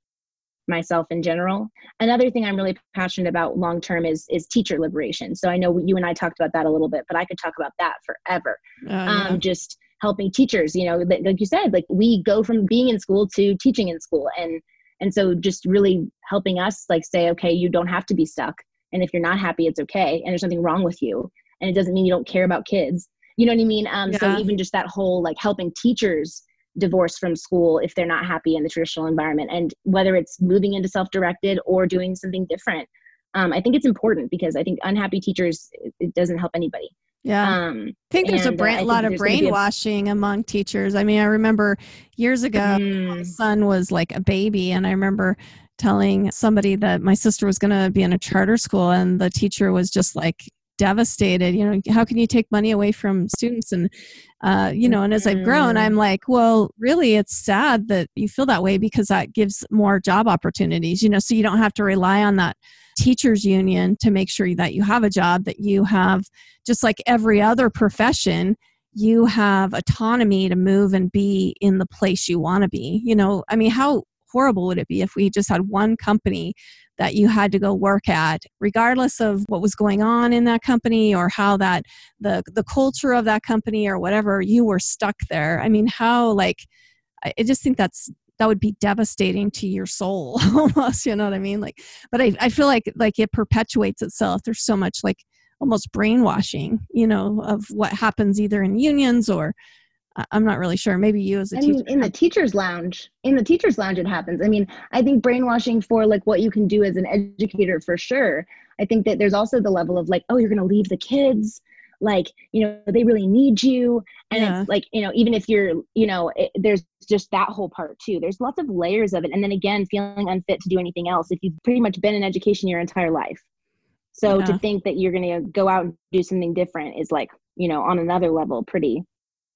myself in general. Another thing I'm really passionate about long-term is, is teacher liberation. So I know you and I talked about that a little bit, but I could talk about that forever. Oh, yeah. Um, just helping teachers, you know, like you said, like we go from being in school to teaching in school. And, and so just really helping us like say, okay, you don't have to be stuck. And if you're not happy, it's okay. And there's nothing wrong with you. And it doesn't mean you don't care about kids. You know what I mean? Um, yeah. So even just that whole, like helping teachers divorce from school if they're not happy in the traditional environment, and whether it's moving into self-directed or doing something different, um, I think it's important because I think unhappy teachers, it, it doesn't help anybody. Yeah. Um, I think there's and, a bra- uh, lot of brainwashing a- among teachers. I mean, I remember years ago, mm. my son was like a baby, and I remember telling somebody that my sister was going to be in a charter school, and the teacher was just like devastated. You know, how can you take money away from students? And, uh, you know, and as I've grown, I'm like, well, really, it's sad that you feel that way because that gives more job opportunities, you know, so you don't have to rely on that teachers union to make sure that you have a job, that you have, just like every other profession, you have autonomy to move and be in the place you want to be. You know, I mean, how horrible would it be if we just had one company that you had to go work at, regardless of what was going on in that company or how that the the culture of that company or whatever, you were stuck there. I mean, how like, I just think that's that would be devastating to your soul almost, you know what I mean? Like, but I, I feel like, like it perpetuates itself. There's so much like almost brainwashing, you know, of what happens either in unions or I'm not really sure. Maybe you as a I teacher. I mean, in the teacher's lounge, in the teacher's lounge, it happens. I mean, I think brainwashing for like what you can do as an educator for sure. I think that there's also the level of like, oh, you're going to leave the kids. Like, you know, they really need you. And yeah. It's like, you know, even if you're, you know, it, there's just that whole part too. There's lots of layers of it. And then again, feeling unfit to do anything else if you've pretty much been in education your entire life. So yeah. To think that you're going to go out and do something different is like, you know, on another level, pretty,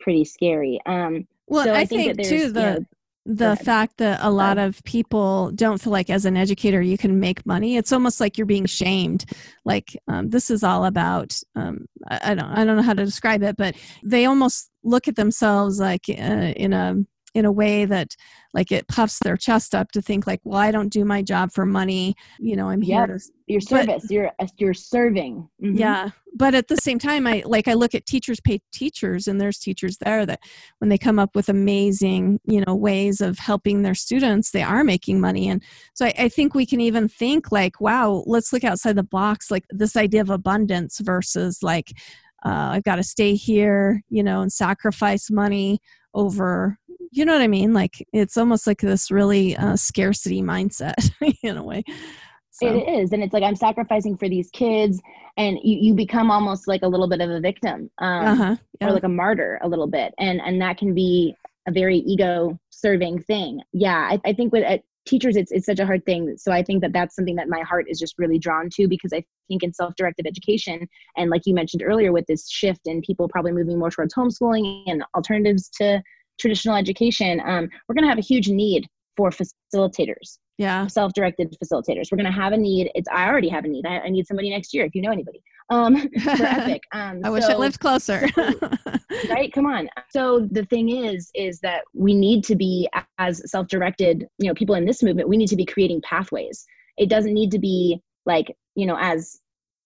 pretty scary. Um, well, so I, I think, think too, the, you know, the fact that a lot of people don't feel like as an educator you can make money. It's almost like you're being shamed. Like um, this is all about, um, I, I don't I don't know how to describe it, but they almost look at themselves like uh, in a in a way that like it puffs their chest up to think like, well, I don't do my job for money. You know, I'm here yep. to your service. But, you're, you're serving. Mm-hmm. Yeah. But at the same time, I like, I look at teachers pay teachers, and there's teachers there that when they come up with amazing, you know, ways of helping their students, they are making money. And so I, I think we can even think like, wow, let's look outside the box, like this idea of abundance versus like, uh, I've got to stay here, you know, and sacrifice money over, you know what I mean? Like, it's almost like this really uh, scarcity mindset in a way. So. It is. And it's like, I'm sacrificing for these kids, and you, you become almost like a little bit of a victim um, uh-huh. yeah. or like a martyr a little bit. And, and that can be a very ego serving thing. Yeah. I, I think with uh, teachers, it's, it's such a hard thing. So I think that that's something that my heart is just really drawn to, because I think in self-directed education, and like you mentioned earlier with this shift and people probably moving more towards homeschooling and alternatives to traditional education, um, we're going to have a huge need for facilitators, yeah, self-directed facilitators. We're going to have a need. It's I already have a need. I, I need somebody next year if you know anybody. Um, for EPIC. Um, I so, wish I lived closer. Right? Come on. So the thing is, is that we need to be as self-directed, you know, people in this movement, we need to be creating pathways. It doesn't need to be like, you know, as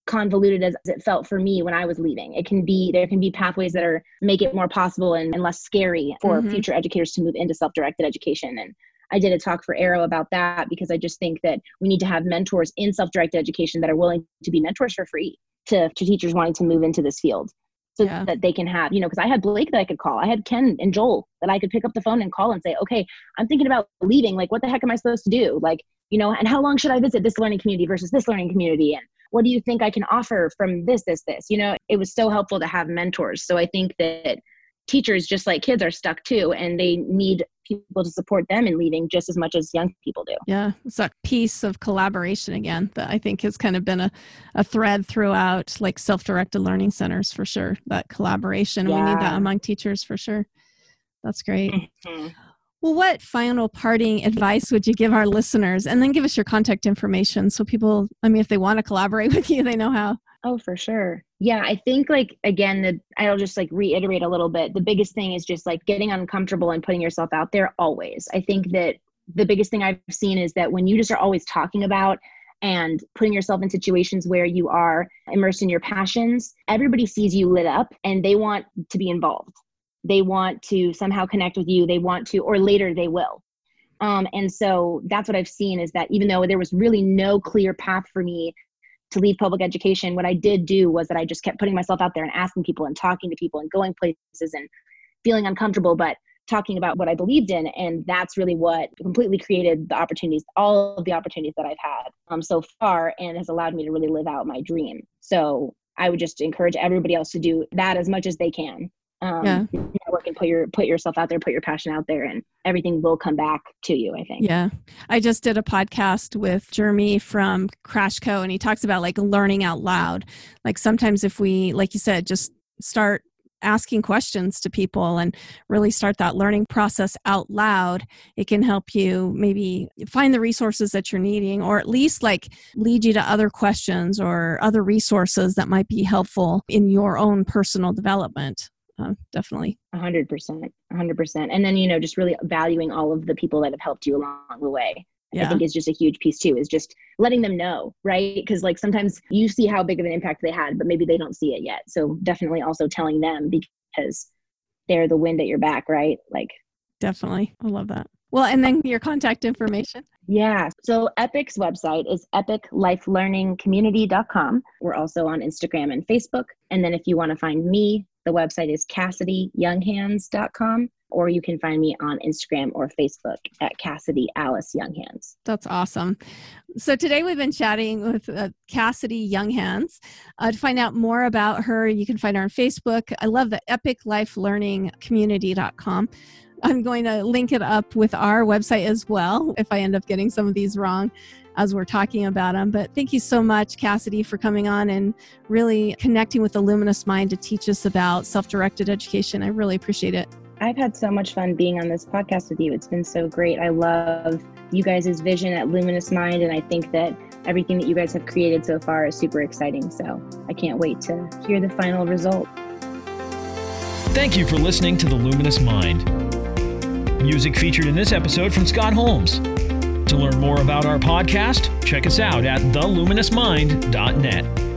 convoluted as it felt for me when I was leaving. It can be, there can be pathways that are, make it more possible and, and less scary for mm-hmm. future educators to move into self-directed education. And I did a talk for Aero about that, because I just think that we need to have mentors in self-directed education that are willing to be mentors for free to, to teachers wanting to move into this field, so yeah. that they can have, you know, because I had Blake that I could call. I had Ken and Joel that I could pick up the phone and call and say, okay, I'm thinking about leaving. Like, what the heck am I supposed to do? Like, you know, and how long should I visit this learning community versus this learning community? And what do you think I can offer from this, this, this? You know, it was so helpful to have mentors. So I think that teachers, just like kids, are stuck too, and they need people to support them in leaving just as much as young people do. Yeah, it's that piece of collaboration again that I think has kind of been a, a thread throughout, like self-directed learning centers for sure. That collaboration, yeah. We need that among teachers for sure. That's great. Mm-hmm. Well, what final parting advice would you give our listeners? And then give us your contact information so people, I mean, if they want to collaborate with you, they know how. Oh, for sure. Yeah, I think like, again, the, I'll just like reiterate a little bit. The biggest thing is just like getting uncomfortable and putting yourself out there always. I think that the biggest thing I've seen is that when you just are always talking about and putting yourself in situations where you are immersed in your passions, everybody sees you lit up and they want to be involved. They want to somehow connect with you. They want to, or later they will. Um, and so that's what I've seen, is that even though there was really no clear path for me to leave public education, what I did do was that I just kept putting myself out there and asking people and talking to people and going places and feeling uncomfortable, but talking about what I believed in. And that's really what completely created the opportunities, all of the opportunities that I've had um, so far, and has allowed me to really live out my dream. So I would just encourage everybody else to do that as much as they can. Um, yeah. Network and put your, put yourself out there, put your passion out there, and everything will come back to you, I think. Yeah. I just did a podcast with Jeremy from Crash Co, and he talks about like learning out loud. Like sometimes if we, like you said, just start asking questions to people and really start that learning process out loud, it can help you maybe find the resources that you're needing, or at least like lead you to other questions or other resources that might be helpful in your own personal development. Uh, definitely. A hundred percent, a hundred percent. And then, you know, just really valuing all of the people that have helped you along the way. Yeah. I think is just a huge piece too, is just letting them know, right? Because like sometimes you see how big of an impact they had, but maybe they don't see it yet. So definitely also telling them, because they're the wind at your back, right? Like definitely. I love that. Well, and then your contact information. Yeah. So EPIC's website is epic life learning community dot com. We're also on Instagram and Facebook. And then if you want to find me, the website is Cassidy Younghans dot com, or you can find me on Instagram or Facebook at Cassidy Alice Younghans. That's awesome. So today we've been chatting with uh, Cassidy Younghans. Uh, to find out more about her, you can find her on Facebook. I love the epic life learning community dot com. I'm going to link it up with our website as well, if I end up getting some of these wrong as we're talking about them. But thank you so much, Cassidy, for coming on and really connecting with the Luminous Mind to teach us about self-directed education. I really appreciate it. I've had so much fun being on this podcast with you. It's been so great. I love you guys' vision at Luminous Mind, and I think that everything that you guys have created so far is super exciting. So I can't wait to hear the final result. Thank you for listening to the Luminous Mind. Music featured in this episode from Scott Holmes. To learn more about our podcast, check us out at the luminous mind dot net.